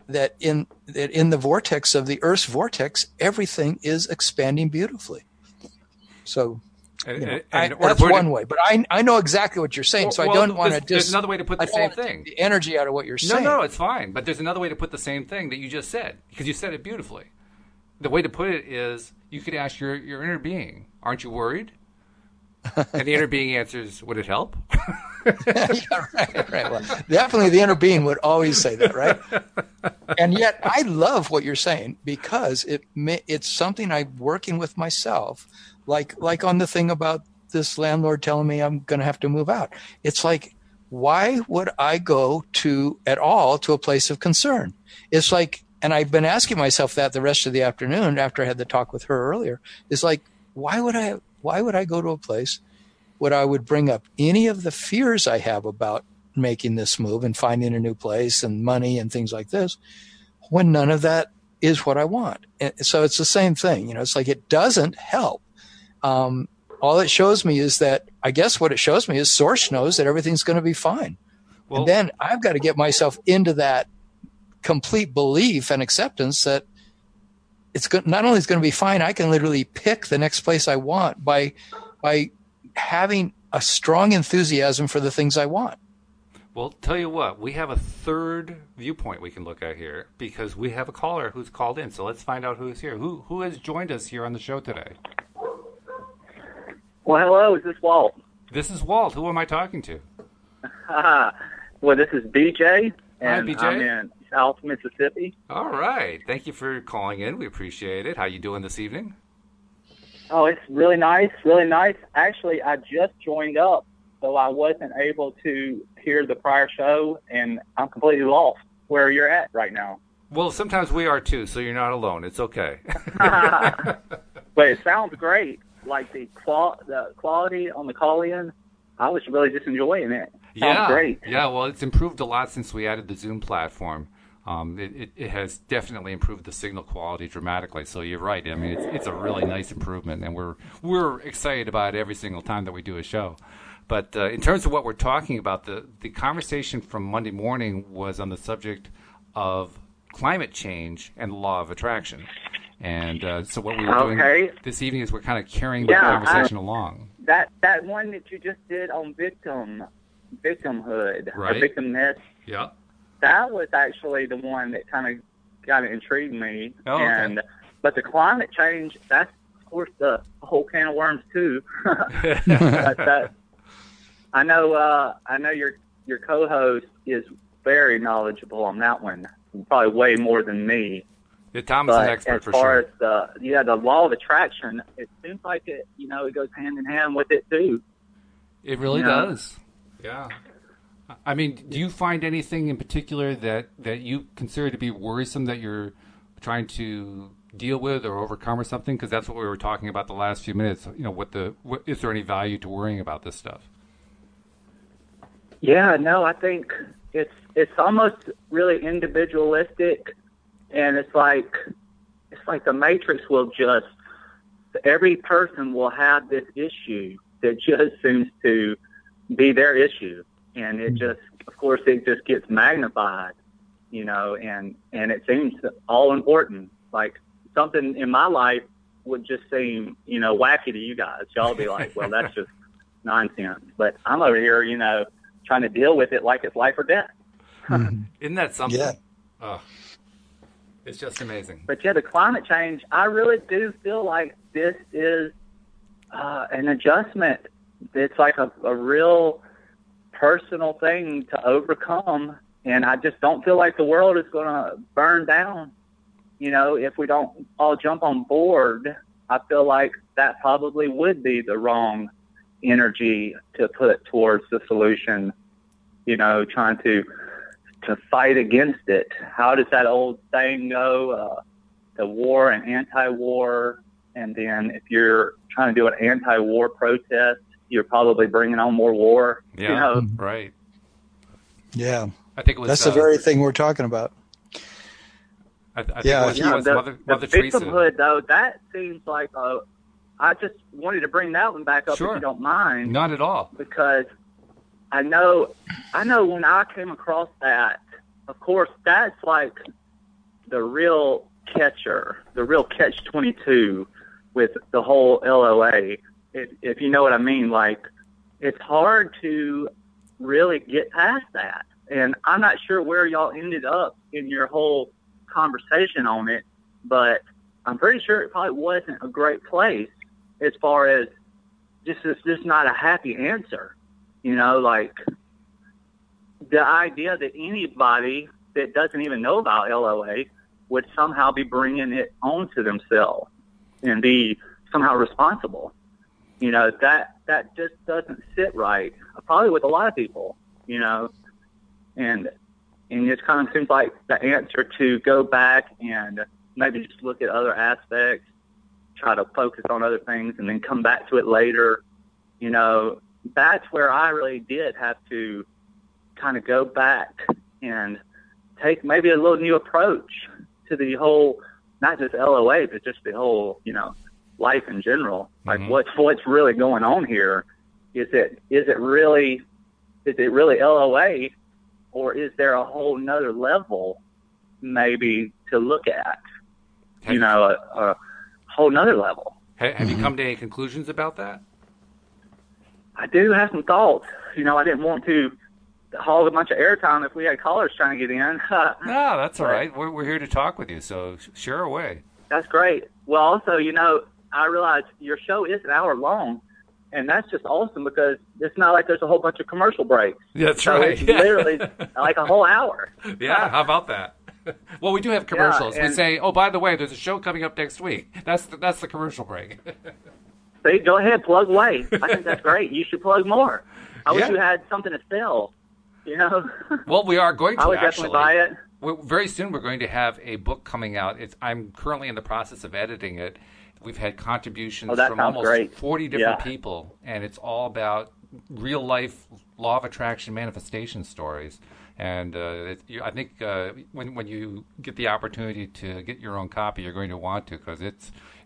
that in the vortex of the Earth's vortex, everything is expanding beautifully. So and that's one way. But I know exactly what you're saying, so I don't want to just— there's another way to put the same thing. The energy out of what you're saying. No, it's fine. But there's another way to put the same thing that you just said, because you said it beautifully. The way to put it is you could ask your inner being, aren't you worried? And the inner being answers, would it help? Yeah, right. Well, definitely the inner being would always say that, right? And yet I love what you're saying, because it's something I'm working with myself, like on the thing about this landlord telling me I'm going to have to move out. It's like, why would I go at all to a place of concern? It's like, and I've been asking myself that the rest of the afternoon after I had the talk with her earlier. It's like, why would I go to a place where I would bring up any of the fears I have about making this move and finding a new place and money and things like this, when none of that is what I want? And so it's the same thing. You know, it's like, it doesn't help. All it shows me is that, I guess what it shows me is source knows that everything's going to be fine. Well, and then I've got to get myself into that complete belief and acceptance that it's good. Not only is going to be fine, I can literally pick the next place I want by having a strong enthusiasm for the things I want. Well, tell you what, we have a third viewpoint we can look at here, because we have a caller who's called in. So let's find out who's here. Who has joined us here on the show today? Well, hello. Is this Walt? This is Walt. Who am I talking to? Well, this is BJ. And hi, BJ. I'm in South Mississippi. All right. Thank you for calling in. We appreciate it. How you doing this evening? Oh, it's really nice, really nice. Actually, I just joined up, so I wasn't able to hear the prior show, and I'm completely lost where you're at right now. Well, sometimes we are too, so you're not alone. It's okay. But it sounds great. Like the quality on the call-in, I was really just enjoying it. Yeah, great. Yeah, well, it's improved a lot since we added the Zoom platform. It has definitely improved the signal quality dramatically. So you're right. I mean, it's a really nice improvement, and we're excited about it every single time that we do a show. But in terms of what we're talking about, the conversation from Monday morning was on the subject of climate change and the law of attraction. And so what we were doing this evening is we're kind of carrying the conversation along. That one that you just did on victimhood, right? Or victimness. Yeah. That was actually the one that kind of kind of intrigued me. Oh, okay. But the climate change, that's, of course, the whole can of worms, too. But I know your co-host is very knowledgeable on that one, probably way more than me. Yeah, Tom is an expert for sure. As far as the law of attraction, it seems like it, you know, it goes hand in hand with it, too. It really does. Yeah. I mean, do you find anything in particular that you consider to be worrisome that you're trying to deal with or overcome or something? Because that's what we were talking about the last few minutes. You know, is there any value to worrying about this stuff? Yeah, no, I think it's almost really individualistic, and it's like the Matrix will just— every person will have this issue that just seems to be their issue. And it just, of course, it just gets magnified, you know, and it seems all important. Like something in my life would just seem, you know, wacky to you guys. Y'all be like, well, that's just nonsense. But I'm over here, you know, trying to deal with it like it's life or death. Isn't that something? Yeah. Oh, it's just amazing. But yeah, the climate change, I really do feel like this is an adjustment. It's like a real personal thing to overcome, and I just don't feel like the world is going to burn down, you know, if we don't all jump on board. I feel like that probably would be the wrong energy to put towards the solution, you know, trying to fight against it. How does that old saying go? The war and anti-war, and then if you're trying to do an anti-war protest, you're probably bringing on more war. Yeah, you know? Right. Yeah, I think it was. That's the very thing we're talking about. I think it was Mother Teresa. The victimhood, though, that seems like I just wanted to bring that one back up, sure, if you don't mind. Not at all. Because I know when I came across that of course, that's like the real catcher, the real catch-22 with the whole LOA, if you know what I mean. Like, it's hard to really get past that. And I'm not sure where y'all ended up in your whole conversation on it, but I'm pretty sure it probably wasn't a great place as far as just not a happy answer. You know, like the idea that anybody that doesn't even know about LOA would somehow be bringing it onto themselves and be somehow responsible. You know, that just doesn't sit right, probably with a lot of people, you know. And it kind of seems like the answer to go back and maybe just look at other aspects, try to focus on other things, and then come back to it later. You know, that's where I really did have to kind of go back and take maybe a little new approach to the whole, not just LOA, but just the whole, you know, life in general. Like, mm-hmm. what's really going on here? Is it really LOA? Or is there a whole nother level maybe to look at, a whole nother level? Have you come to any conclusions about that? I do have some thoughts. You know, I didn't want to hog a bunch of airtime if we had callers trying to get in. No, that's all right. We're here to talk with you, so share away. That's great. Well, also, you know, I realize your show is an hour long. And that's just awesome because it's not like there's a whole bunch of commercial breaks. That's so right. It's literally like a whole hour. Yeah, how about that? Well, we do have commercials. Yeah, we say, oh, by the way, there's a show coming up next week. That's the commercial break. See, go ahead, plug away. I think that's great. You should plug more. I wish you had something to sell, you know. Well, we are going to, actually. I would definitely buy it. Very soon we're going to have a book coming out. I'm currently in the process of editing it. We've had contributions from almost 40 different people, and it's all about real-life law of attraction manifestation stories. And I think when you get the opportunity to get your own copy, you're going to want to, because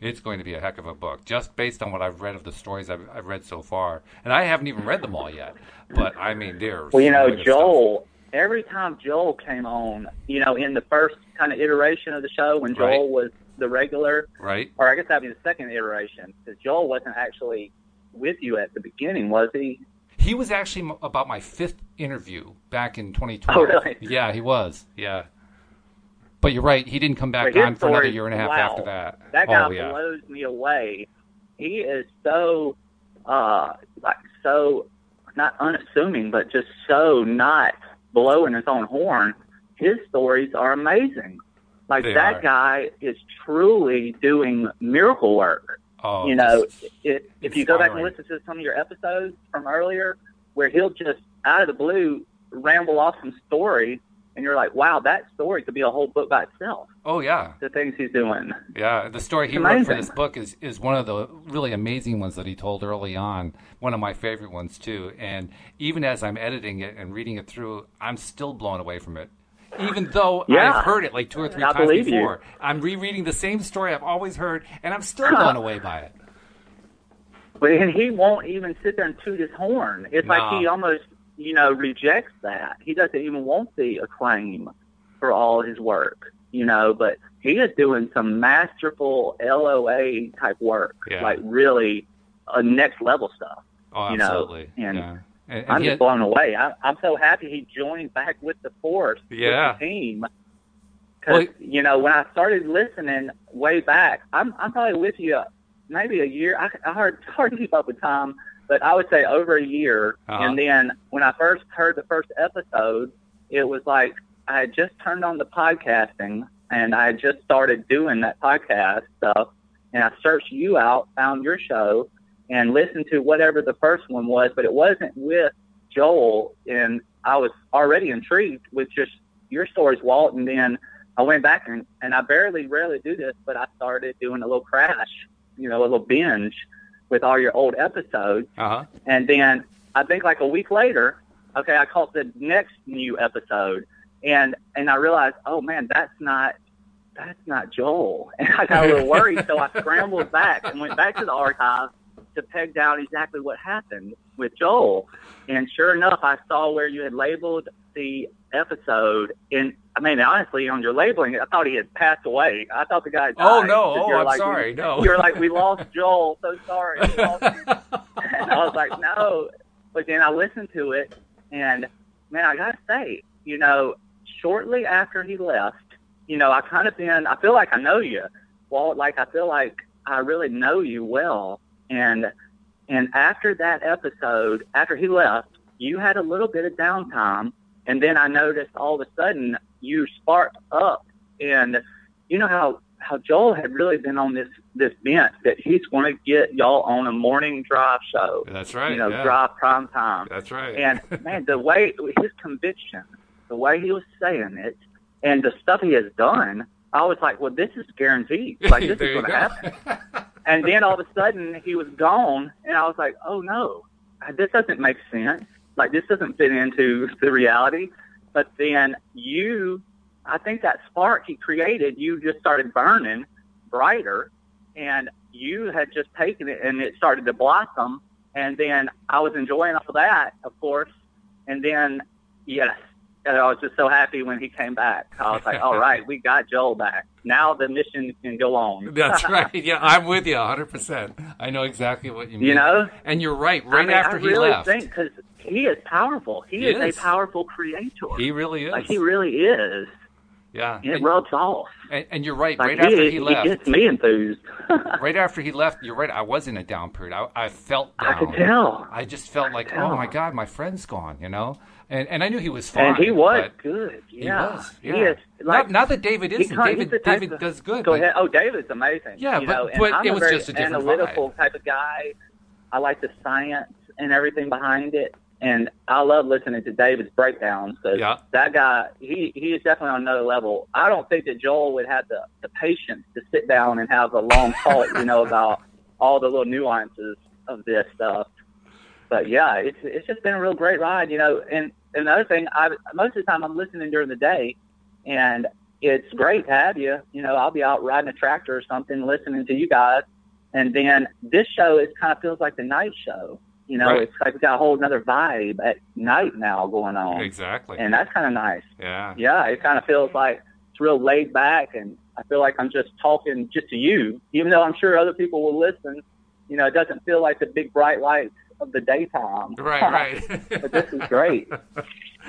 it's going to be a heck of a book, just based on what I've read of the stories I've read so far. And I haven't even read them all yet, but, I mean, there's... Well, you know, Joel, every time Joel came on, you know, in the first kind of iteration of the show when Joel was... the regular, right? Or I guess that'd be the second iteration, because Joel wasn't actually with you at the beginning, was he? He was actually about my fifth interview back in 2012. Oh, really? Yeah, he was. Yeah, but you're right. He didn't come back on for another year and a half after that. That guy blows me away. He is so, so not unassuming, but just so not blowing his own horn. His stories are amazing. Like, that guy is truly doing miracle work. Oh, you know, if you go back and listen to some of your episodes from earlier, where he'll just, out of the blue, ramble off some story, and you're like, wow, that story could be a whole book by itself. Oh, yeah. The things he's doing. Yeah, the story he wrote for this book is one of the really amazing ones that he told early on, one of my favorite ones, too. And even as I'm editing it and reading it through, I'm still blown away from it. Even though I've heard it like two or three times before. I'm rereading the same story I've always heard, and I'm still blown away by it. But, and he won't even sit there and toot his horn. It's like he almost, you know, rejects that. He doesn't even want the acclaim for all his work, you know. But he is doing some masterful LOA-type work, like really next-level stuff. Oh, absolutely, you know? And I'm just blown away. I'm so happy he joined back with the force, with the team. Because, you know, when I started listening way back, I'm probably with you maybe a year. I hard to keep up with time, but I would say over a year. Uh-huh. And then when I first heard the first episode, it was like I had just turned on the podcasting, and I had just started doing that podcast stuff. And I searched you out, found your show, and listen to whatever the first one was, but it wasn't with Joel, and I was already intrigued with just your stories, Walt, and then I went back, and I rarely do this, but I started doing a little crash, you know, a little binge with all your old episodes, and then I think like a week later, I caught the next new episode, and I realized, oh, man, that's not Joel, and I got a little worried, so I scrambled back and went back to the archive to peg down exactly what happened, with Joel. And sure enough, I saw where you had labeled the episode. And I mean, honestly, on your labeling, I thought he had passed away. I thought the guy died. Oh, no. Oh, I'm like, sorry. No. You're like, we lost Joel. So sorry. We lost and I was like, no. But then I listened to it. And, man, I got to say, you know, shortly after he left, you know, I kind of been, I feel like I know you, Walt. Like, I feel like I really know you well. And after that episode, after he left, you had a little bit of downtime. And then I noticed all of a sudden you sparked up. And you know how Joel had really been on this bent that he's going to get y'all on a morning drive show. That's right. You know, yeah. Drive prime time. That's right. And, man, the way his conviction, the way he was saying it, and the stuff he has done, I was like, well, this is guaranteed. Like, this is going to happen. And then all of a sudden he was gone, and I was like, oh, no, this doesn't make sense. Like, this doesn't fit into the reality. But then I think that spark he created, you just started burning brighter, and you had just taken it, and it started to blossom. And then I was enjoying all that, of course. And then, yes, and I was just so happy when he came back. I was like, all right, we got Joel back. Now the mission can go on. That's right. Yeah, I'm with you 100%. I know exactly what you mean. You know? And you're right. Right, I mean, after he left. I really think, because he is powerful. He is a powerful creator. He really is. Like, he really is. Yeah. It rubs off. And you're right. Like, right after he left. He gets me enthused. Right after he left, you're right. I was in a down period. I felt down. I could tell. I just felt like, oh, my God, my friend's gone, you know? And I knew he was fine. And he was good. Yeah. He was. Yeah. He is, like, not that David isn't. David does good. Go ahead. Oh, David's amazing. Yeah, you know? But it was just a different analytical type of guy. I like the science and everything behind it. And I love listening to David's breakdowns. So that guy, he is definitely on another level. I don't think that Joel would have the patience to sit down and have a long talk, you know, about all the little nuances of this stuff. But yeah, it's just been a real great ride, you know. And another thing, most of the time I'm listening during the day, and it's great to have you. You know, I'll be out riding a tractor or something, listening to you guys. And then this show is kind of feels like the night show. You know, right. It's like we got a whole another vibe at night now going on. Exactly. And that's kind of nice. Yeah. Yeah, it kind of feels like it's real laid back, and I feel like I'm just talking just to you, even though I'm sure other people will listen. You know, it doesn't feel like the big bright lights of the daytime. Right. But this is great.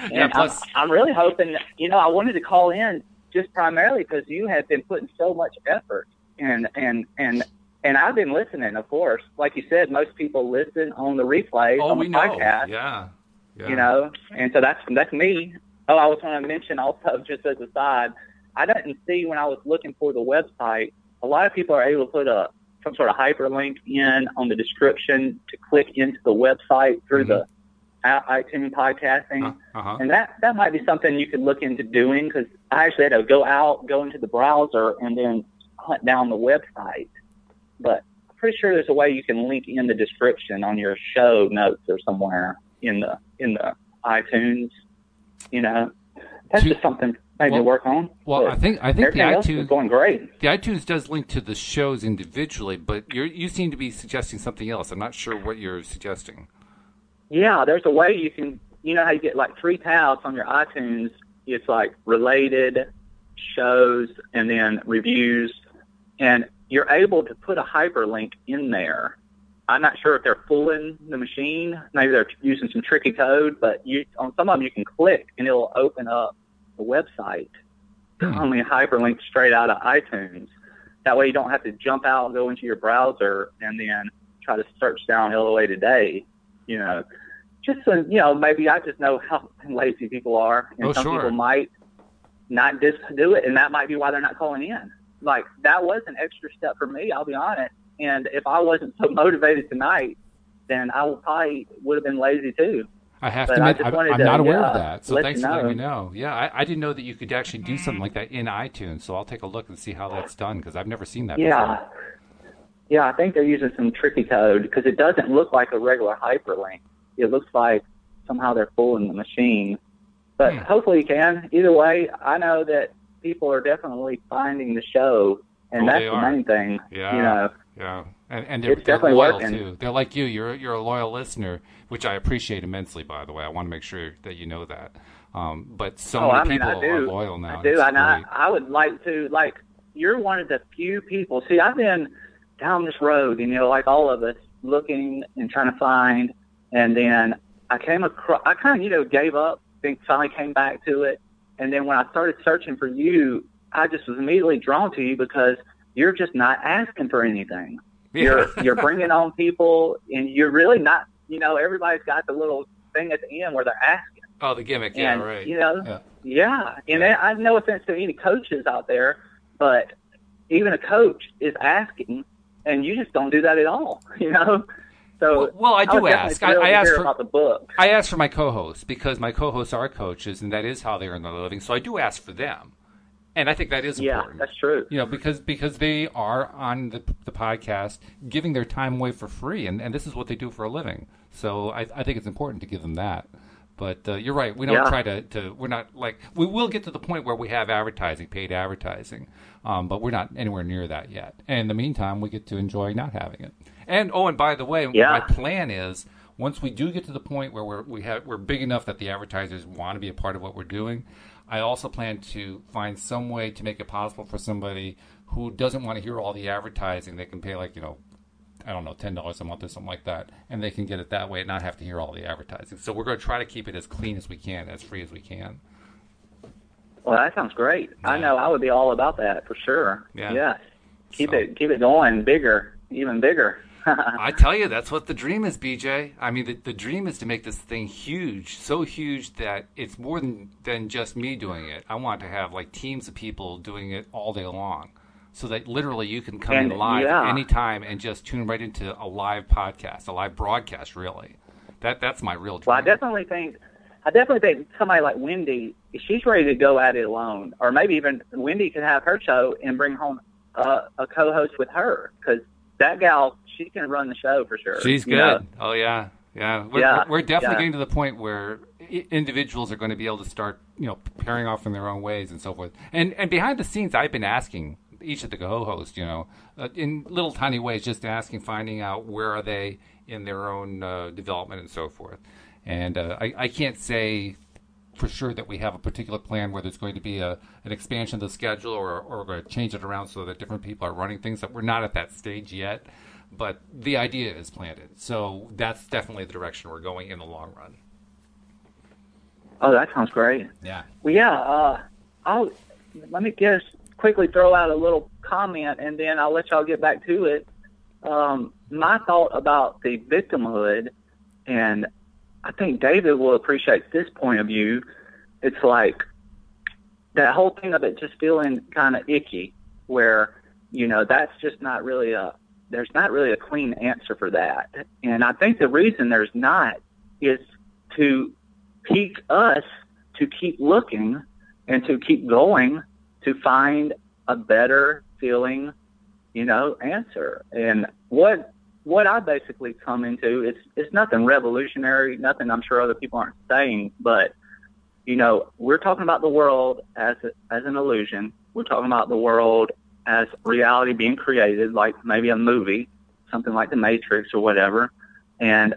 And yeah, plus, I'm really hoping, you know, I wanted to call in just primarily because you have been putting so much effort and I've been listening, of course. Like you said, most people listen on the replay on the podcast. Yeah. You know, and so that's me. Oh, I was going to mention also, just as a side, I didn't see when I was looking for the website, a lot of people are able to put some sort of hyperlink in on the description to click into the website through the iTunes podcasting. Uh-huh. And that might be something you could look into doing, because I actually had to go into the browser, and then hunt down the website. But I'm pretty sure there's a way you can link in the description on your show notes or somewhere in the iTunes. You know, that's just something maybe to work on. Well, but I think the iTunes is going great. The iTunes does link to the shows individually, but you seem to be suggesting something else. I'm not sure what you're suggesting. Yeah, there's a way you can. You know how you get like 3 tabs on your iTunes? It's like related, shows, and then reviews, and you're able to put a hyperlink in there. I'm not sure if they're fooling the machine. Maybe they're using some tricky code, but on some of them you can click and it'll open up the website. Only hyperlink straight out of iTunes. That way you don't have to jump out and go into your browser and then try to search down LOA Today. You know, just so, you know, maybe I just know how lazy people are, and some people might not just do it, and that might be why they're not calling in. Like, that was an extra step for me, I'll be honest. And if I wasn't so motivated tonight, then I probably would have been lazy too. I have to admit, I'm not aware of that. So thanks for letting me know. Yeah, I didn't know that you could actually do something like that in iTunes. So I'll take a look and see how that's done, because I've never seen that before. Yeah, I think they're using some tricky code, because it doesn't look like a regular hyperlink. It looks like somehow they're fooling the machine. But hopefully you can. Either way, I know that people are definitely finding the show, And that's the main thing. Yeah. You know. Yeah. And they're loyal too. They're like you. You're a loyal listener, which I appreciate immensely. By the way, I want to make sure that you know that. But so many people are loyal now. I do, and I would like to you're one of the few people. See, I've been down this road, you know, like all of us, looking and trying to find, and then I came across. I kind of gave up. Then finally came back to it, and then when I started searching for you, I just was immediately drawn to you because you're just not asking for anything. You're bringing on people, and you're really not, everybody's got the little thing at the end where they're asking. Oh, the gimmick, and, I have no offense to any coaches out there, but even a coach is asking, and you just don't do that at all, So I do ask. I ask for my co-hosts because my co-hosts are coaches, and that is how they earn their living. So I do ask for them. And I think that is important. Yeah, that's true. Because they are on the podcast giving their time away for free, and this is what they do for a living. So I think it's important to give them that. But you're right. We don't try to – we're not like – we will get to the point where we have advertising, paid advertising, but we're not anywhere near that yet. And in the meantime, we get to enjoy not having it. And, and by the way, my plan is once we do get to the point where we're big enough that the advertisers want to be a part of what we're doing – I also plan to find some way to make it possible for somebody who doesn't want to hear all the advertising. They can pay $10 a month or something like that, and they can get it that way and not have to hear all the advertising. So we're going to try to keep it as clean as we can, as free as we can. Well, that sounds great. Yeah. I know I would be all about that for sure. Yeah. Keep it going bigger, even bigger. I tell you, that's what the dream is, BJ. I mean, the dream is to make this thing huge, so huge that it's more than just me doing it. I want to have teams of people doing it all day long so that literally you can come in live at any time and just tune right into a live podcast, a live broadcast, really. That's my real dream. Well, I definitely think somebody like Wendy, she's ready to go at it alone. Or maybe even Wendy could have her show and bring home a co-host with her because that gal, she can run the show for sure. She's good. Oh, yeah. Yeah. We're definitely getting to the point where individuals are going to be able to start, pairing off in their own ways and so forth. And behind the scenes, I've been asking each of the co-hosts, in little tiny ways, just asking, finding out where are they in their own development and so forth. And I can't say for sure that we have a particular plan where there's going to be an expansion of the schedule or we're going to change it around so that different people are running things. We're not at that stage yet. But the idea is planted. So that's definitely the direction we're going in the long run. Oh, that sounds great. Yeah. Well, let me just quickly throw out a little comment, and then I'll let y'all get back to it. My thought about the victimhood, and I think David will appreciate this point of view, it's like that whole thing of it just feeling kind of icky where, that's just not really there's not really a clean answer for that. And I think the reason there's not is to pique us to keep looking and to keep going to find a better feeling, answer. And what I basically come into, it's nothing revolutionary, nothing I'm sure other people aren't saying, but, we're talking about the world as an illusion. We're talking about the world as reality being created, like maybe a movie, something like The Matrix or whatever. And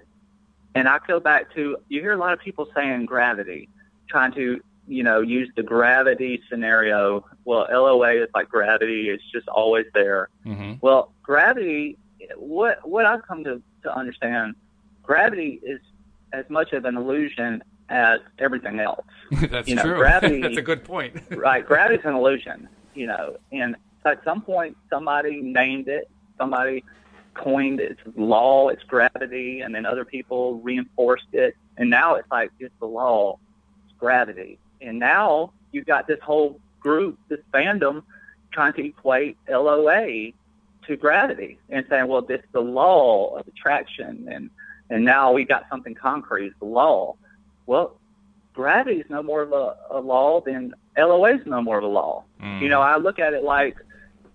I go back to, you hear a lot of people saying gravity, trying to, use the gravity scenario. Well, LOA is like gravity. It's just always there. Mm-hmm. Well, gravity, what I've come to understand, gravity is as much of an illusion as everything else. That's true. Gravity, that's a good point. Right. Gravity's an illusion, and at some point, somebody named it, somebody coined its law, its gravity, and then other people reinforced it. And now it's like, it's the law, it's gravity. And now you've got this whole group, this fandom, trying to equate LOA to gravity and saying, well, this is the law of attraction. And now we got something concrete, the law. Well, gravity is no more of a law than LOA is no more of a law. Mm. I look at it like,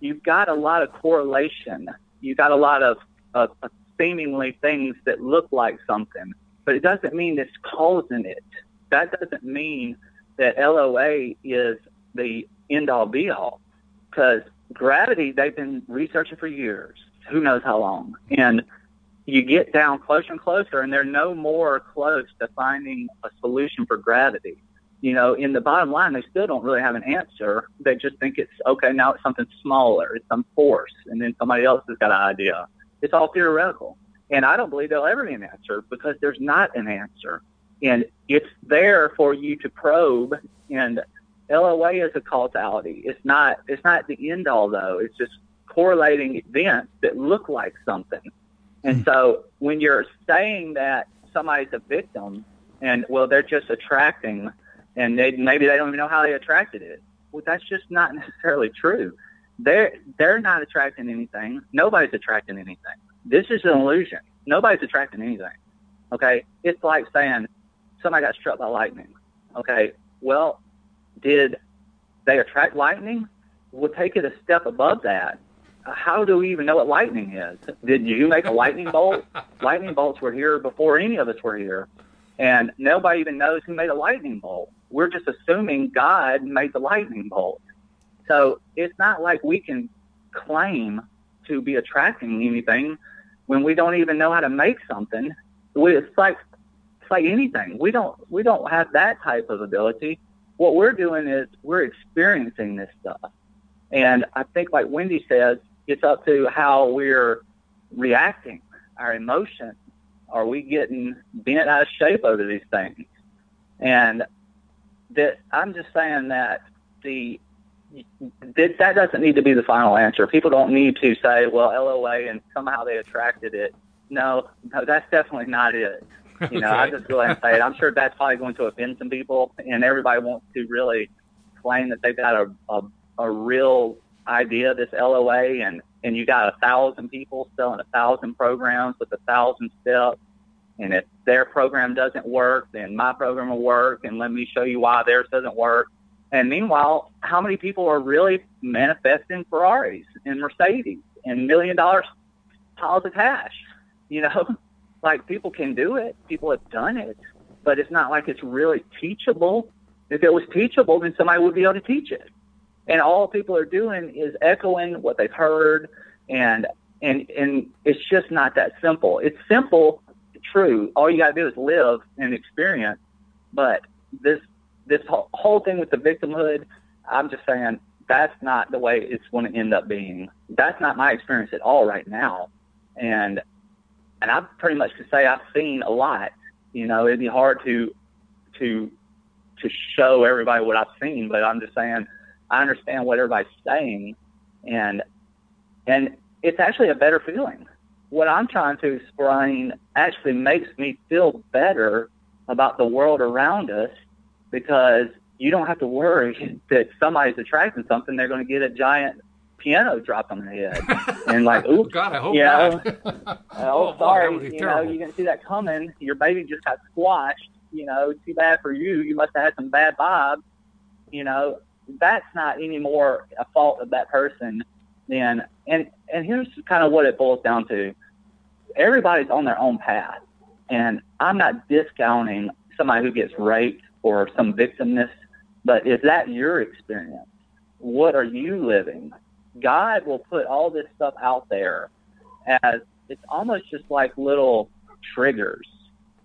you've got a lot of correlation. You've got a lot of seemingly things that look like something, but it doesn't mean it's causing it. That doesn't mean that LOA is the end-all, be-all, because gravity, they've been researching for years, who knows how long. And you get down closer and closer, and they're no more close to finding a solution for gravity. You know, in the bottom line, they still don't really have an answer. They just think it's, okay, now it's something smaller. It's some force. And then somebody else has got an idea. It's all theoretical. And I don't believe there'll ever be an answer because there's not an answer. And it's there for you to probe. And LOA is a causality. It's not the end all, though. It's just correlating events that look like something. And so when you're saying that somebody's a victim and, well, they're just attracting, and maybe they don't even know how they attracted it, well, that's just not necessarily true. They're not attracting anything. Nobody's attracting anything. This is an illusion. Nobody's attracting anything, okay? It's like saying somebody got struck by lightning, okay? Well, did they attract lightning? We'll take it a step above that. How do we even know what lightning is? Did you make a lightning bolt? Lightning bolts were here before any of us were here, and nobody even knows who made a lightning bolt. We're just assuming God made the lightning bolt. So it's not like we can claim to be attracting anything when we don't even know how to make something. It's like anything. We don't have that type of ability. What we're doing is we're experiencing this stuff. And I think, like Wendy says, it's up to how we're reacting, our emotions. Are we getting bent out of shape over these things? And that I'm just saying that that doesn't need to be the final answer. People don't need to say, well, LOA and somehow they attracted it. No, that's definitely not it. You know, okay. I just go ahead and say it. I'm sure that's probably going to offend some people, and everybody wants to really claim that they've got a real idea, this LOA, and you got 1,000 people selling 1,000 programs with 1,000 steps, and if their program doesn't work, then my program will work, and let me show you why theirs doesn't work. And meanwhile, how many people are really manifesting Ferraris and Mercedes and $1 million piles of cash? You know, like, people can do it. People have done it, but it's not like it's really teachable. If it was teachable, then somebody would be able to teach it. And all people are doing is echoing what they've heard, and it's just not that simple. It's simple, true. All you got to do is live and experience. But this whole thing with the victimhood, I'm just saying that's not the way it's going to end up being. That's not my experience at all right now. And I pretty much could say I've seen a lot. You know, it'd be hard to show everybody what I've seen, but I'm just saying I understand what everybody's saying, and it's actually a better feeling. What I'm trying to explain actually makes me feel better about the world around us, because you don't have to worry that somebody's attracting something. They're going to get a giant piano dropped on the head and like, oops. God, I hope not. Oh, sorry. Boy, you know, you didn't see that coming. Your baby just got squashed. You know, too bad for you. You must have had some bad vibes, you know. That's not any more a fault of that person than, and here's kind of what it boils down to. Everybody's on their own path, and I'm not discounting somebody who gets raped or some victimness, but is that your experience? What are you living? God will put all this stuff out there as it's almost just like little triggers,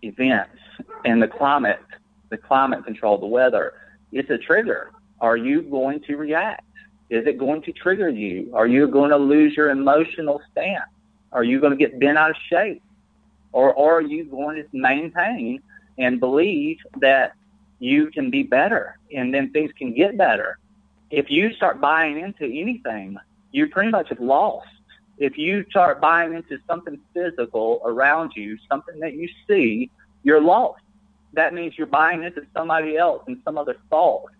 events, and the climate control, the weather. It's a trigger. Are you going to react? Is it going to trigger you? Are you going to lose your emotional stance? Are you going to get bent out of shape? Or are you going to maintain and believe that you can be better and then things can get better? If you start buying into anything, you pretty much have lost. If you start buying into something physical around you, something that you see, you're lost. That means you're buying into somebody else and some other thought.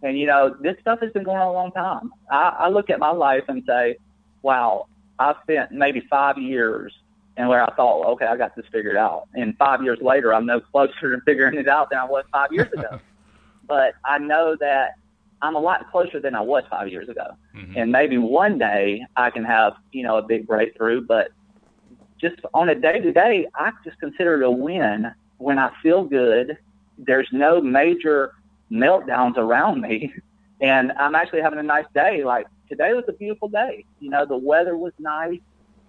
And, you know, this stuff has been going on a long time. I look at my life and say, wow, I've spent maybe 5 years and where I thought, okay, I got this figured out. And 5 years later, I'm no closer to figuring it out than I was 5 years ago. But I know that I'm a lot closer than I was 5 years ago. Mm-hmm. And maybe one day I can have, you know, a big breakthrough. But just on a day-to-day, I just consider it a win. When I feel good, there's no major meltdowns around me, and I'm actually having a nice day. Like, today was a beautiful day. You know, the weather was nice.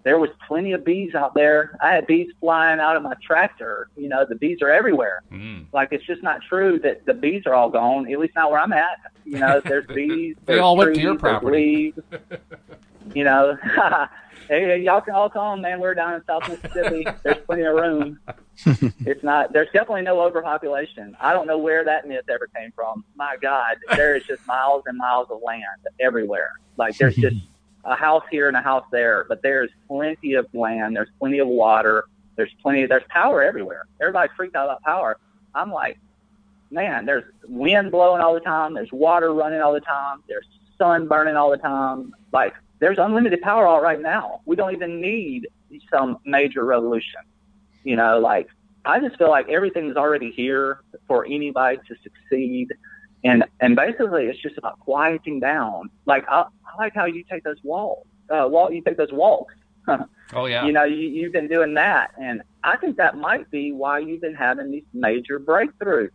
There was plenty of bees out there. I had bees flying out of my tractor. You know, the bees are everywhere. Mm. Like, it's just not true that the bees are all gone, at least not where I'm at. You know, there's bees. They all went to your property. Leaves, you know, hey, y'all can all come, man. We're down in South Mississippi. There's plenty of room. It's not, there's definitely no overpopulation. I don't know where that myth ever came from. My God, there is just miles and miles of land everywhere. Like, there's just a house here and a house there, but there's plenty of land. There's plenty of water. There's power everywhere. Everybody freaked out about power. I'm like, man, there's wind blowing all the time. There's water running all the time. There's sun burning all the time. Like, there's unlimited power all right now. We don't even need some major revolution. You know, like, I just feel like everything's already here for anybody to succeed. And basically it's just about quieting down. Like, I like how you take those walks. You take those walks. Oh, yeah. You know, you've been doing that. And I think that might be why you've been having these major breakthroughs,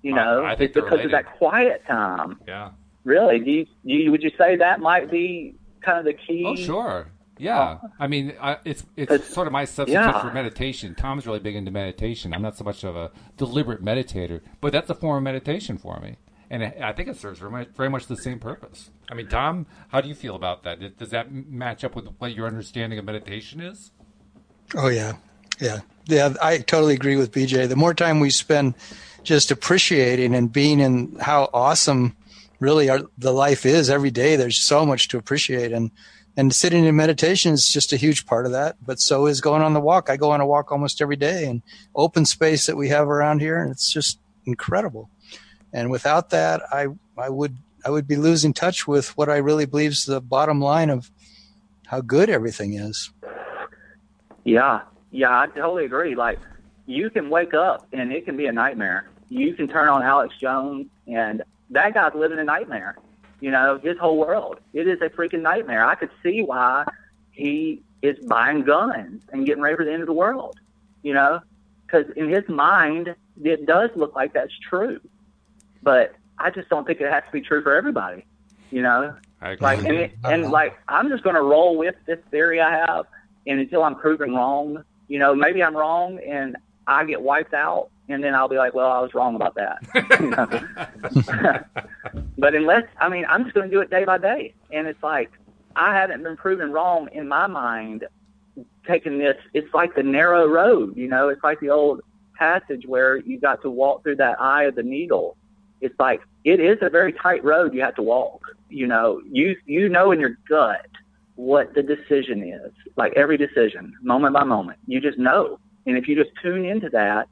you know, I think because related. Of that quiet time. Yeah. Really? Would you say that might be kind of the key? Oh, sure. Yeah. I mean, it's sort of my substitute for meditation. Tom's really big into meditation. I'm not so much of a deliberate meditator, but that's a form of meditation for me. And I think it serves very much the same purpose. I mean, Tom, how do you feel about that? Does that match up with what your understanding of meditation is? Oh, yeah. Yeah. Yeah, I totally agree with BJ. The more time we spend just appreciating and being in how awesome really the life is every day, there's so much to appreciate. And sitting in meditation is just a huge part of that. But so is going on the walk. I go on a walk almost every day in open space that we have around here, and it's just incredible. And without that, I would be losing touch with what I really believe is the bottom line of how good everything is. Yeah, I totally agree. Like, you can wake up and it can be a nightmare. You can turn on Alex Jones and that guy's living a nightmare. You know, his whole world, it is a freaking nightmare. I could see why he is buying guns and getting ready for the end of the world. You know, because in his mind, it does look like that's true. But I just don't think it has to be true for everybody, you know? Like, I'm just going to roll with this theory I have, and until I'm proven wrong, you know, maybe I'm wrong and I get wiped out, and then I'll be like, well, I was wrong about that. But unless, I mean, I'm just going to do it day by day. And it's like, I haven't been proven wrong in my mind taking this. It's like the narrow road, you know? It's like the old passage where you got to walk through that eye of the needle. It's like, it is a very tight road you have to walk. You know, you know in your gut what the decision is, like every decision, moment by moment. You just know. And if you just tune into that,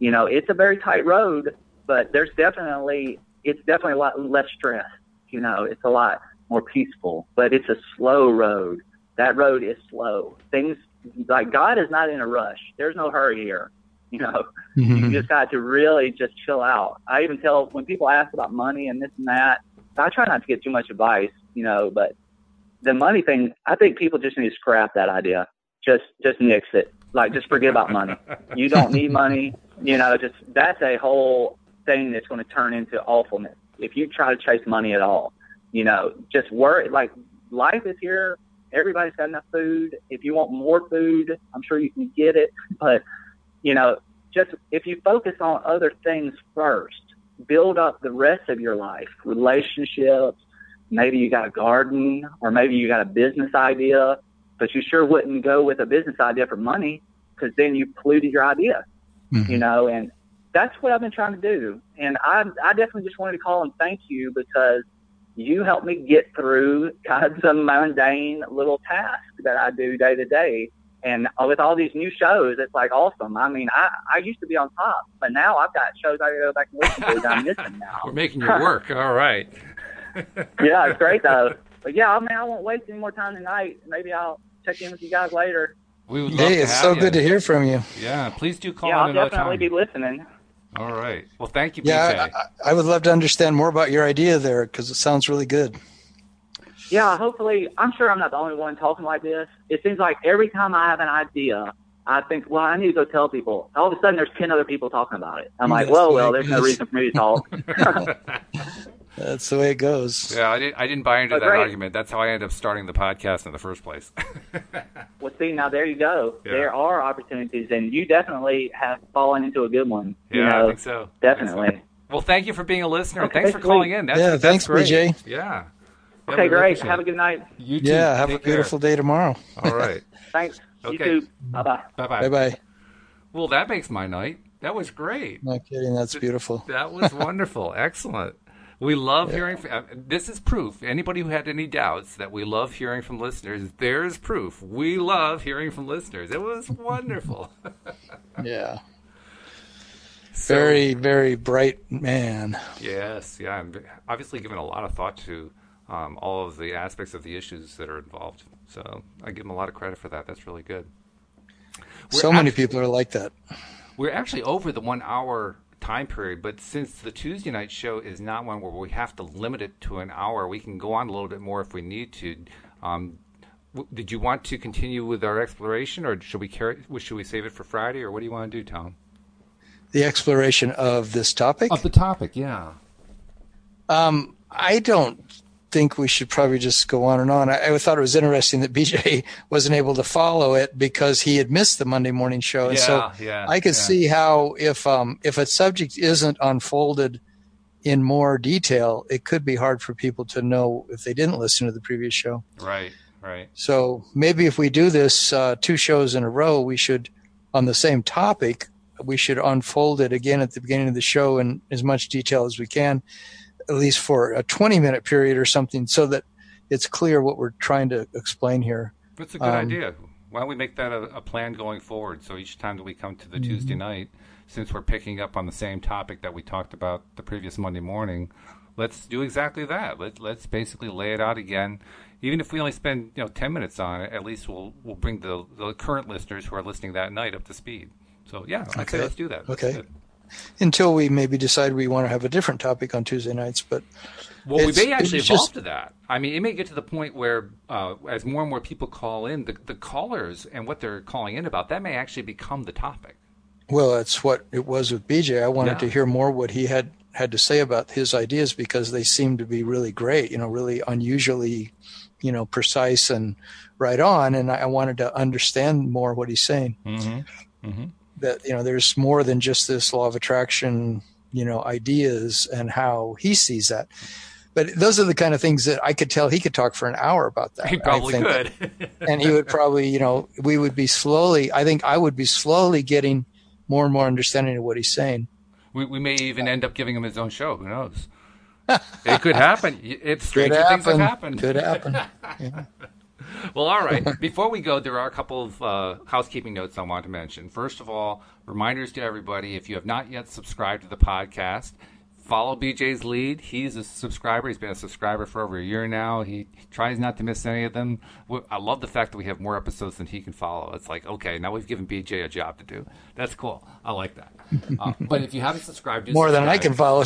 you know, it's a very tight road, but it's definitely a lot less stress. You know, it's a lot more peaceful, but it's a slow road. That road is slow. Things like God is not in a rush. There's no hurry here. You know, you just got to really just chill out. I even tell when people ask about money and this and that, I try not to get too much advice, you know, but the money thing, I think people just need to scrap that idea. Just nix it. Like, just forget about money. You don't need money. You know, just that's a whole thing that's going to turn into awfulness. If you try to chase money at all, you know, just worry. Like, life is here. Everybody's got enough food. If you want more food, I'm sure you can get it. But, you know, just if you focus on other things first, build up the rest of your life, relationships, maybe you got a garden or maybe you got a business idea, but you sure wouldn't go with a business idea for money because then you polluted your idea, you know, and that's what I've been trying to do. And I definitely just wanted to call and thank you because you helped me get through kind of some mundane little tasks that I do day to day. And with all these new shows, it's like awesome. I mean, I used to be on top, but now I've got shows I go back and listen to that I'm missing now. We're making you work. All right. Yeah, it's great, though. But, yeah, I mean, I won't waste any more time tonight. Maybe I'll check in with you guys later. We would love to have you. It's so good to hear from you. Yeah, please do call in another time. I'll definitely be listening. All right. Well, thank you, BJ. Yeah, I would love to understand more about your idea there because it sounds really good. Yeah, hopefully, I'm sure I'm not the only one talking like this. It seems like every time I have an idea, I think, well, I need to go tell people. All of a sudden, there's 10 other people talking about it. I'm like, well, there's no reason for me to talk. That's the way it goes. Yeah, I didn't buy into that argument. That's how I ended up starting the podcast in the first place. Well, see, now there you go. Yeah. There are opportunities, and you definitely have fallen into a good one. Yeah, you know, I think so. Definitely. Think so. Well, thank you for being a listener. Okay, thanks for calling in. Thanks, BJ. Yeah. Okay, great. Have a good night. You too. Yeah, have a beautiful day tomorrow. All right. Thanks. Okay. You too. Bye-bye. Bye-bye. Bye-bye. Well, that makes my night. That was great. No kidding. That's beautiful. That was wonderful. Excellent. We love hearing from, this is proof. Anybody who had any doubts that we love hearing from listeners, there's proof. We love hearing from listeners. It was wonderful. Yeah. So, very, very bright man. Yes. Yeah. I'm obviously giving a lot of thought to all of the aspects of the issues that are involved. So I give him a lot of credit for that. That's really good. So many people are like that. We're actually over the 1 hour time period, but since the Tuesday night show is not one where we have to limit it to an hour, we can go on a little bit more if we need to. Did you want to continue with our exploration, or should we save it for Friday, or what do you want to do, Tom? The exploration of this topic? Of the topic, yeah. I don't think we should probably just go on and on. I thought it was interesting that BJ wasn't able to follow it because he had missed the Monday morning show. And I could see how if a subject isn't unfolded in more detail, it could be hard for people to know if they didn't listen to the previous show. Right. So maybe if we do this 2 shows in a row, we should, on the same topic, we should unfold it again at the beginning of the show in as much detail as we can, at least for a 20-minute period or something, so that it's clear what we're trying to explain here. That's a good idea. Why don't we make that a plan going forward? So each time that we come to the Tuesday night, since we're picking up on the same topic that we talked about the previous Monday morning, let's do exactly that. Let's basically lay it out again. Even if we only spend 10 minutes on it, at least we'll bring the current listeners who are listening that night up to speed. So, I'd say let's do that. Okay. Until we maybe decide we want to have a different topic on Tuesday nights, but we may actually evolve to that. I mean, it may get to the point where, as more and more people call in, the callers and what they're calling in about, that may actually become the topic. Well, that's what it was with BJ. I wanted to hear more what he had to say about his ideas, because they seemed to be really great, really unusually, precise and right on. And I wanted to understand more what he's saying. Mm-hmm. Mm-hmm. That there's more than just this law of attraction, ideas and how he sees that. But those are the kind of things that I could tell he could talk for an hour about that. He probably could. And he would probably, we would be slowly, I think I would be slowly getting more and more understanding of what he's saying. We may even end up giving him his own show. Who knows? It could happen. It's stranger things have happened. Could happen. Yeah. Well, all right. Before we go, there are a couple of housekeeping notes I want to mention. First of all, reminders to everybody, if you have not yet subscribed to the podcast, follow BJ's lead. He's a subscriber. He's been a subscriber for over a year now. He tries not to miss any of them. I love the fact that we have more episodes than he can follow. It's like, okay, now we've given BJ a job to do. That's cool. I like that. But if you haven't subscribed, than I can follow.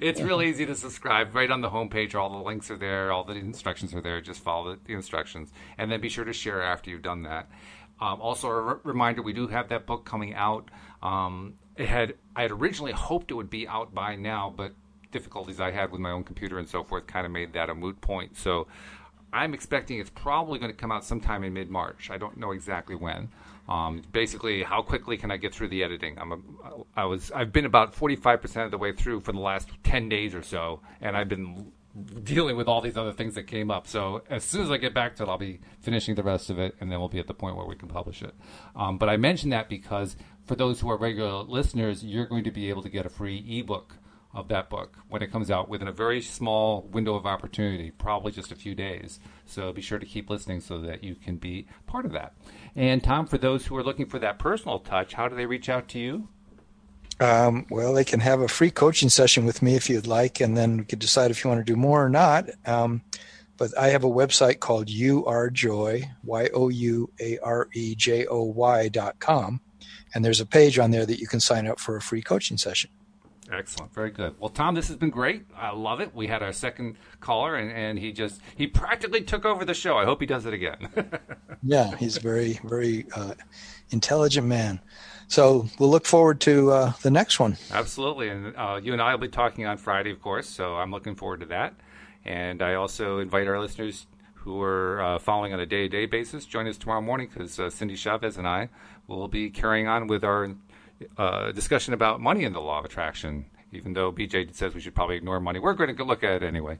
It's real easy to subscribe. Right on the homepage, all the links are there. All the instructions are there. Just follow the instructions. And then be sure to share after you've done that. Also, a reminder, we do have that book coming out. I had originally hoped it would be out by now, but difficulties I had with my own computer and so forth kind of made that a moot point. So I'm expecting it's probably going to come out sometime in mid-March. I don't know exactly when. Basically, how quickly can I get through the editing? I've been about 45% of the way through for the last 10 days or so, and I've been dealing with all these other things that came up. So as soon as I get back to it, I'll be finishing the rest of it, and then we'll be at the point where we can publish it. But I mention that because for those who are regular listeners, you're going to be able to get a free ebook of that book when it comes out within a very small window of opportunity, probably just a few days. So be sure to keep listening so that you can be part of that. And Tom, for those who are looking for that personal touch, how do they reach out to you? Well, they can have a free coaching session with me if you'd like, and then we could decide if you want to do more or not. But I have a website called You Are Joy, youarejoy.com. And there's a page on there that you can sign up for a free coaching session. Excellent. Very good. Well, Tom, this has been great. I love it. We had our second caller, and he practically took over the show. I hope he does it again. Yeah, he's a very, very intelligent man. So we'll look forward to the next one. Absolutely. And you and I will be talking on Friday, of course, so I'm looking forward to that. And I also invite our listeners who are following on a day-to-day basis, join us tomorrow morning because Cindy Chavez and I will be carrying on with our discussion about money and the law of attraction. Even though BJ says we should probably ignore money, we're going to go look at it anyway.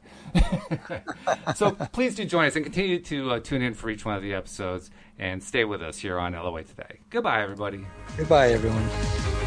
So please do join us and continue to tune in for each one of the episodes and stay with us here on LOA Today. Goodbye, everybody. Goodbye, everyone.